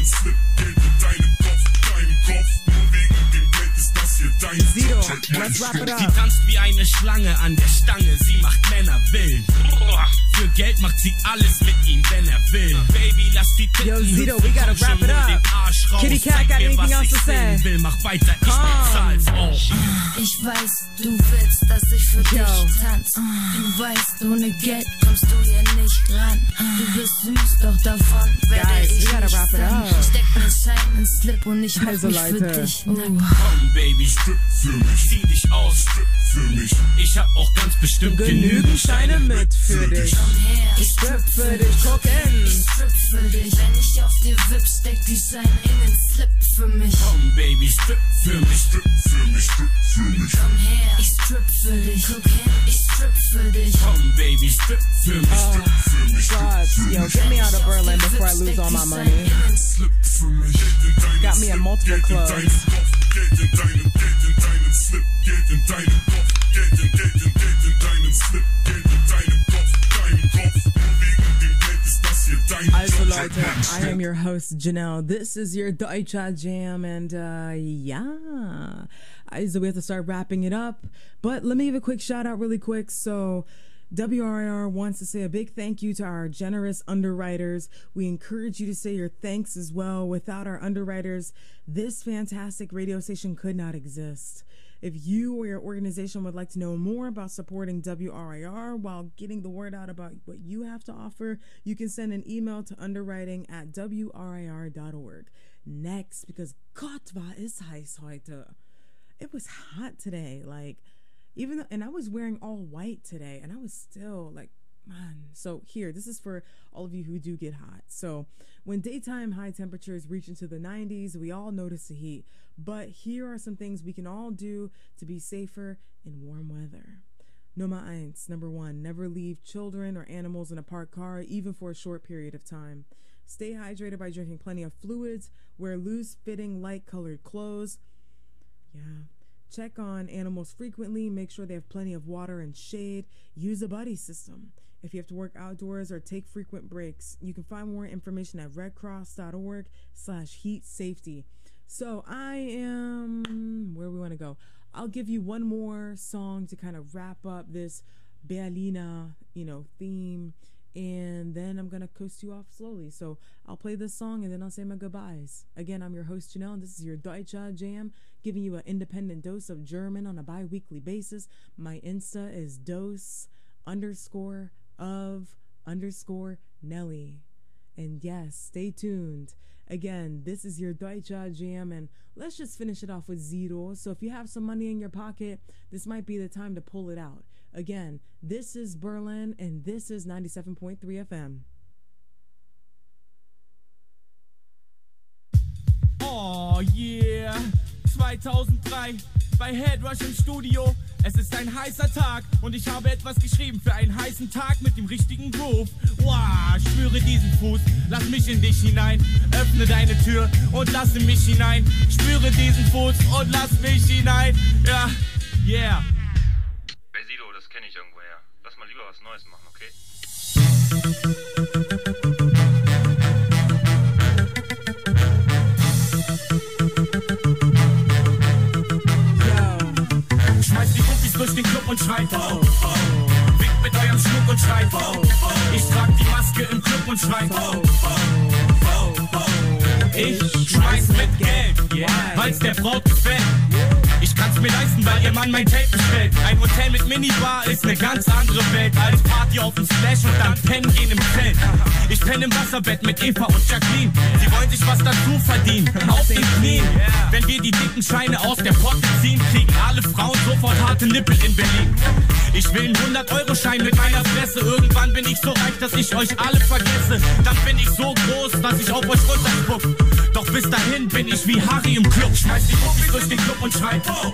Slip, Geld in deinem Kopf, deinem Kopf, nur wegen dem Geld ist das hier dein Ziel. Sie tanzt wie eine Schlange an der Stange, sie macht Männer wild. Für Geld macht sie alles mit ihm, wenn will. Baby, lass die Titten hüpfen, komm schon nur den Arsch raus. Kitty Cat, zeig mir, was ich sehen will, mach weiter, ich bezahl's auch. Ich weiß, du willst, dass ich für dich tanze. Du weißt, ohne Geld kommst du hier nicht ran. Du bist süß, doch davon werde ich nicht sein. Steck mir Schein ins Slip und ich mach mich für dich nackt. Komm, Baby, strip für mich, zieh dich aus, strip für mich. Ich hab auch ganz bestimmt genügend Scheine mit für dich. Ich strip für dich, guck hin, ich strip für dich. Wenn ich auf dir wipp, steck dich sein Innenslip für mich. Komm, Baby, strip für mich, strip für mich, strip für mich. Komm her, ich strip für dich, guck hin, ich strip für dich. Komm, Baby, strip für mich, strip für mich, strip für mich. Yo, get me out of Berlin before I lose all my money. Got me in multiple clubs. Geld in deinem, Geld in deinem Slip, Geld in deinem Kopf, Geld in deinem Slip, Geld in deinem Kopf, deinem Kopf, nur wegen dem Geld ist das hier dein Job. Leute, I am your host Janelle. This is your Deutscher Jam, and yeah, so we have to start wrapping it up. But let me give a quick shout out, really quick. So WRIR wants to say a big thank you to our generous underwriters. We encourage you to say your thanks as well. Without our underwriters, this fantastic radio station could not exist. If you or your organization would like to know more about supporting WRIR while getting the word out about what you have to offer, you can send an email to underwriting@wrir.org. Next, because Gott war es heiß heute. It was hot today, like, even though, and I was wearing all white today, and I was still like, man. So here, this is for all of you who do get hot. So when daytime high temperatures reach into the 90s, we all notice the heat. But here are some things we can all do to be safer in warm weather. Nummer eins, #1, never leave children or animals in a parked car, even for a short period of time. Stay hydrated by drinking plenty of fluids. Wear loose-fitting, light-colored clothes. Yeah. Check on animals frequently, make sure they have plenty of water and shade, use a buddy system. If you have to work outdoors or take frequent breaks, you can find more information at redcross.org/heat safety. So I am, where we want to go? I'll give you one more song to kind of wrap up this Berliner, you know, theme, and then I'm going to coast you off slowly. So I'll play this song and then I'll say my goodbyes. Again, I'm your host Janelle, and this is your Deutscher Jam, giving you an independent dose of German on a bi-weekly basis. My Insta is dose_of_Nelly. And yes, stay tuned. Again, this is your Deutscher Jam, and let's just finish it off with Zero. So if you have some money in your pocket, this might be the time to pull it out. Again, this is Berlin, and this is 97.3 FM. Oh yeah, 2003 bei Headrush im Studio. Es ist ein heißer Tag und ich habe etwas geschrieben für einen heißen Tag mit dem richtigen Groove. Wow, spüre diesen Fuß, lass mich in dich hinein. Öffne deine Tür und lasse mich hinein. Spüre diesen Fuß und lass mich hinein. Ja, yeah. Hey Sido, das kenne ich irgendwoher. Lass mal lieber was Neues machen, okay? Durch den Club und schreit, oh, oh. Winkt mit eurem Schmuck und schreit, oh, oh. Ich trag die Maske im Club und schreit, oh, oh, oh, oh. Ich schmeiß mit Geld, yeah. Weil's der Braut gefällt. Ich kann's mir leisten, weil ihr Mann mein Tape bestellt. Ein Hotel mit Minibar ist ne ganz andere Welt als Party auf dem Splash und dann pennen gehen im Zelt. Ich penne im Wasserbett mit Eva und Jacqueline. Sie wollen sich was dazu verdienen, auf den Knien. Wenn wir die dicken Scheine aus der Potte ziehen, kriegen alle Frauen sofort harte Nippel in Berlin. Ich will einen 100-Euro-Schein mit meiner Fresse. Irgendwann bin ich so reich, dass ich euch alle vergesse. Dann bin ich so groß, dass ich auf euch runterspuck. Doch bis dahin bin ich wie Harry im Club. Schmeiß die Puppis durch den Club und schreit, oh, oh.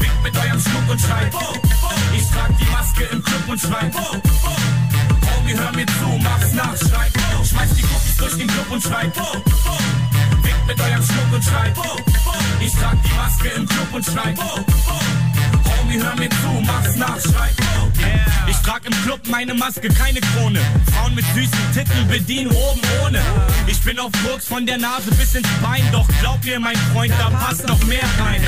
Winkt mit eurem Schmuck und schreit, oh, oh. Ich trag die Maske im Club und schreit, oh, oh. Homie, hör mir zu, mach's nach, schreit, oh. Schmeiß die Puppis durch den Club und schreit, oh, oh. Winkt mit eurem Schmuck und schreit, oh, oh. Ich trag die Maske im Club und schreit, oh, oh. Homie, hör mir zu, mach's nach, schreit, oh, yeah. Ich trag im Club meine Maske, keine Krone. Frauen mit süßen Titten bedienen oben ohne. Ich bin auf Koks von der Nase bis ins Bein. Doch glaub mir, mein Freund, da passt noch mehr rein.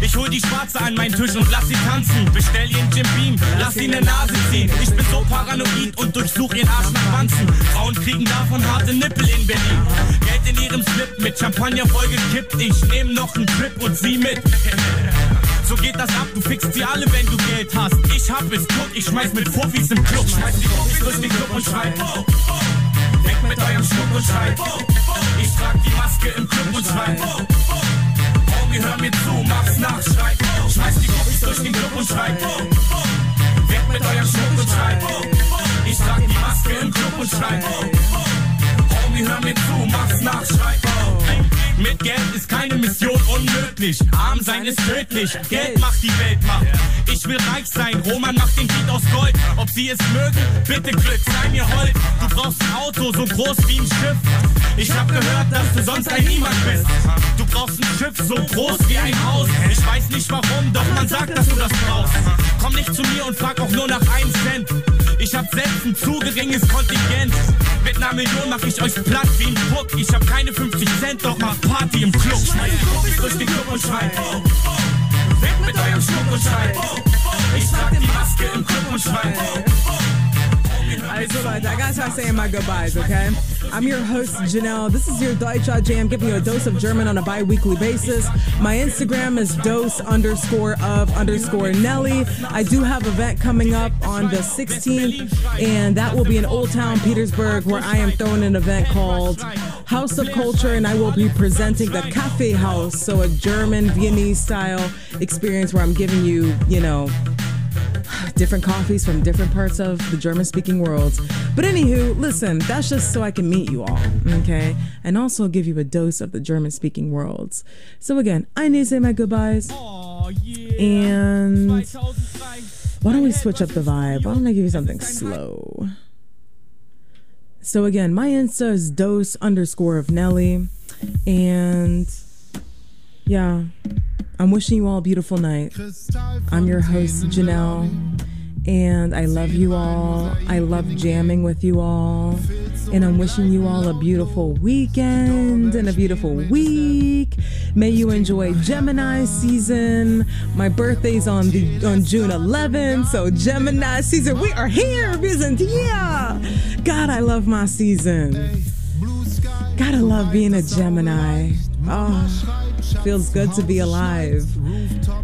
Ich hol die Schwarze an meinen Tisch und lass sie tanzen. Bestell ihren Jim Beam, lass sie in der Nase ziehen. Ich bin so paranoid und durchsuch ihren Arsch nach Wanzen. Frauen kriegen davon harte Nippel in Berlin. Geld in ihrem Slip, mit Champagner vollgekippt. Ich nehm noch einen Trip und sie mit. So geht das ab, du fickst sie alle, wenn du Geld hast. Ich hab es, guck, ich schmeiß mit Profis im Club. Schmeiß die Profis durch den Club und schreit, oh, oh. Denkt mit eurem Schmuck und schreit, oh, oh. Ich trag die Maske im Club und schreit, oh, oh. Homie, hör mir zu, mach's nach, schreit, oh. Schmeiß die Profis durch den Club und schreit, oh, oh. Denkt mit eurem Schmuck und schreit, oh, oh. Ich trag die Maske im Club und schreit, oh, oh. Homie, hör mir zu, mach's nach, schreit, oh. Mit Geld ist keine Mission unmöglich. Arm sein ist tödlich. Geld macht die Welt macht. Ich will reich sein. Roman macht den Beat aus Gold. Ob sie es mögen, bitte Glück, sei mir hold. Du brauchst ein Auto so groß wie ein Schiff. Ich hab gehört, dass du sonst ein Niemand bist. Du brauchst ein Schiff so groß wie ein Haus. Ich weiß nicht warum, doch man sagt, dass du das brauchst. Komm nicht zu mir und frag auch nur nach 1 Cent. Ich hab selbst ein zu geringes Kontingent. Mit einer Million mach ich euch platt wie ein Puck. Ich hab keine 50 Cent, doch mach Party im Club. Schmeiß die Puppis durch den Club und schreit, oh, oh. Weg mit eurem Schmuck und schreit, oh, oh. Ich trag die Maske im Club und schreit, oh, oh. Also Leute, I gotta start saying my goodbyes, okay? I'm your host, Janelle. This is your Deutscher Jam, giving you a dose of German on a bi-weekly basis. My Instagram is dose_of_Nelly. I do have an event coming up on the 16th, and that will be in Old Town, Petersburg, where I am throwing an event called House of Culture, and I will be presenting the Café House, so a German, Viennese-style experience where I'm giving you, you know, different coffees from different parts of the German-speaking world. But anywho, listen, that's just so I can meet you all, okay? And also give you a dose of the German-speaking worlds. So again, I need to say my goodbyes. Aww, yeah. And why don't we switch up the vibe? Why don't I give you something slow? So again, my Insta is dose_of_Nelly. And yeah, I'm wishing you all a beautiful night. I'm your host, Janelle, and I love you all. I love jamming with you all, and I'm wishing you all a beautiful weekend and a beautiful week. May you enjoy Gemini season. My birthday's on June 11th, so Gemini season, we are here, isn't it? Yeah. God, I love my season. Gotta love being a Gemini. Oh, feels good to be alive.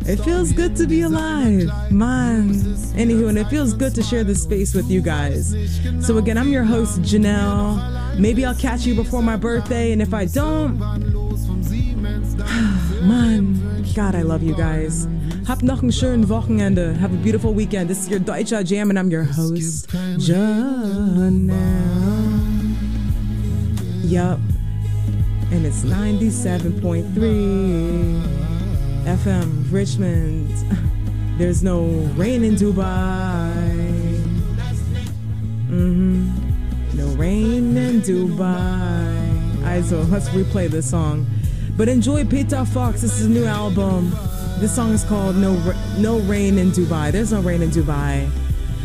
It feels good to be alive, man. Anywho, and it feels good to share this space with you guys. So again, I'm your host, Janelle. Maybe I'll catch you before my birthday, and if I don't, man, God, I love you guys. Habt noch einen schönen Wochenende. Have a beautiful weekend. This is your Deutscher Jam, and I'm your host, Janelle. Yup, and it's 97.3 FM Richmond. There's no rain in Dubai. No rain in Dubai. Alright, so let's replay this song. But enjoy Peter Fox. This is a new album. This song is called No Rain in Dubai. There's no rain in Dubai.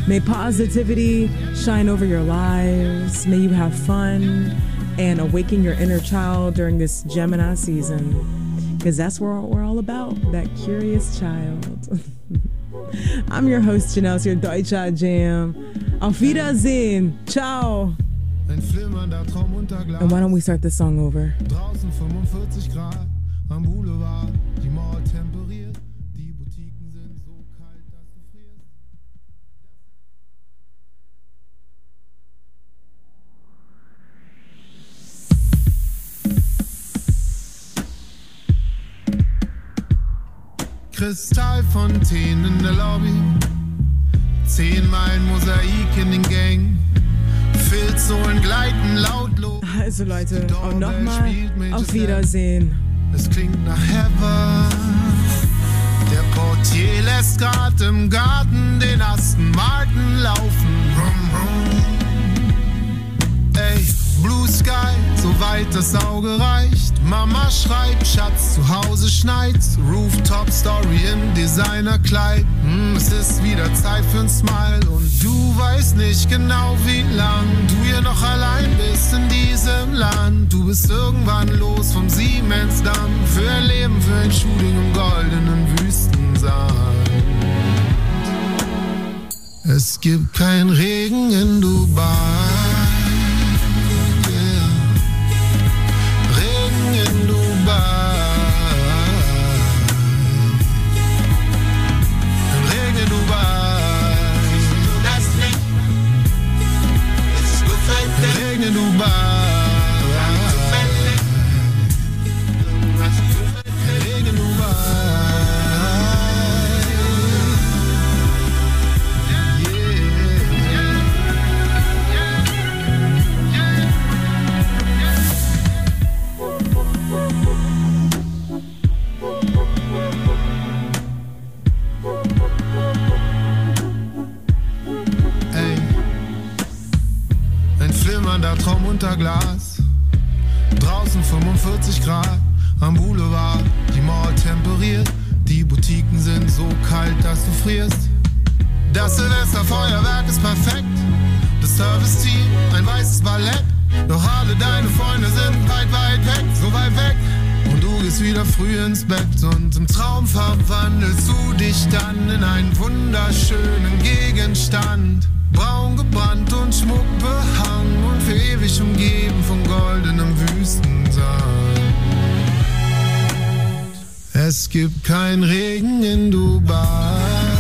May positivity shine over your lives. May you have fun and awaken your inner child during this Gemini season. Because that's what we're all about, that curious child. I'm your host, Janelle. It's your Deutscher Jam. Auf Wiedersehen. Ciao. And why don't we start this song over? Am Boulevard, die Mauer temperiert, die Boutiquen sind so kalt, dass du frierst. Kristallfontänen in der Lobby, 10 Meilen Mosaik in den Gängen. Filzsohlen gleiten lautlos. Also Leute, auch nochmal auf Wiedersehen. Es klingt nach Heaven. Der Portier lässt grad im Garten den Aston Martin laufen. Rum, rum. Ey, Blue Sky, soweit das Auge reicht. Mama schreibt, Schatz, zu Hause schneit's. Rooftop Story im Designerkleid. Es ist wieder Zeit für ein Smile. Und du weißt nicht genau, wie lang du hier noch allein bist in diesem Land. Du bist irgendwann los vom Siemensdamm. Für ein Leben, für ein Shooting im goldenen Wüstensand. Es gibt keinen Regen in Dubai. Traum unter Glas, draußen 45 Grad, am Boulevard, die Mauer temperiert, die Boutiquen sind so kalt, dass du frierst. Das Silvesterfeuerwerk ist perfekt, das Service-Team, ein weißes Ballett, doch alle deine Freunde sind weit, weit weg, so weit weg. Und du gehst wieder früh ins Bett und im Traum verwandelst du dich dann in einen wunderschönen Gegenstand. Braun gebrannt und Schmuck behangen und für ewig umgeben von goldenem Wüstensand. Es gibt keinen Regen in Dubai.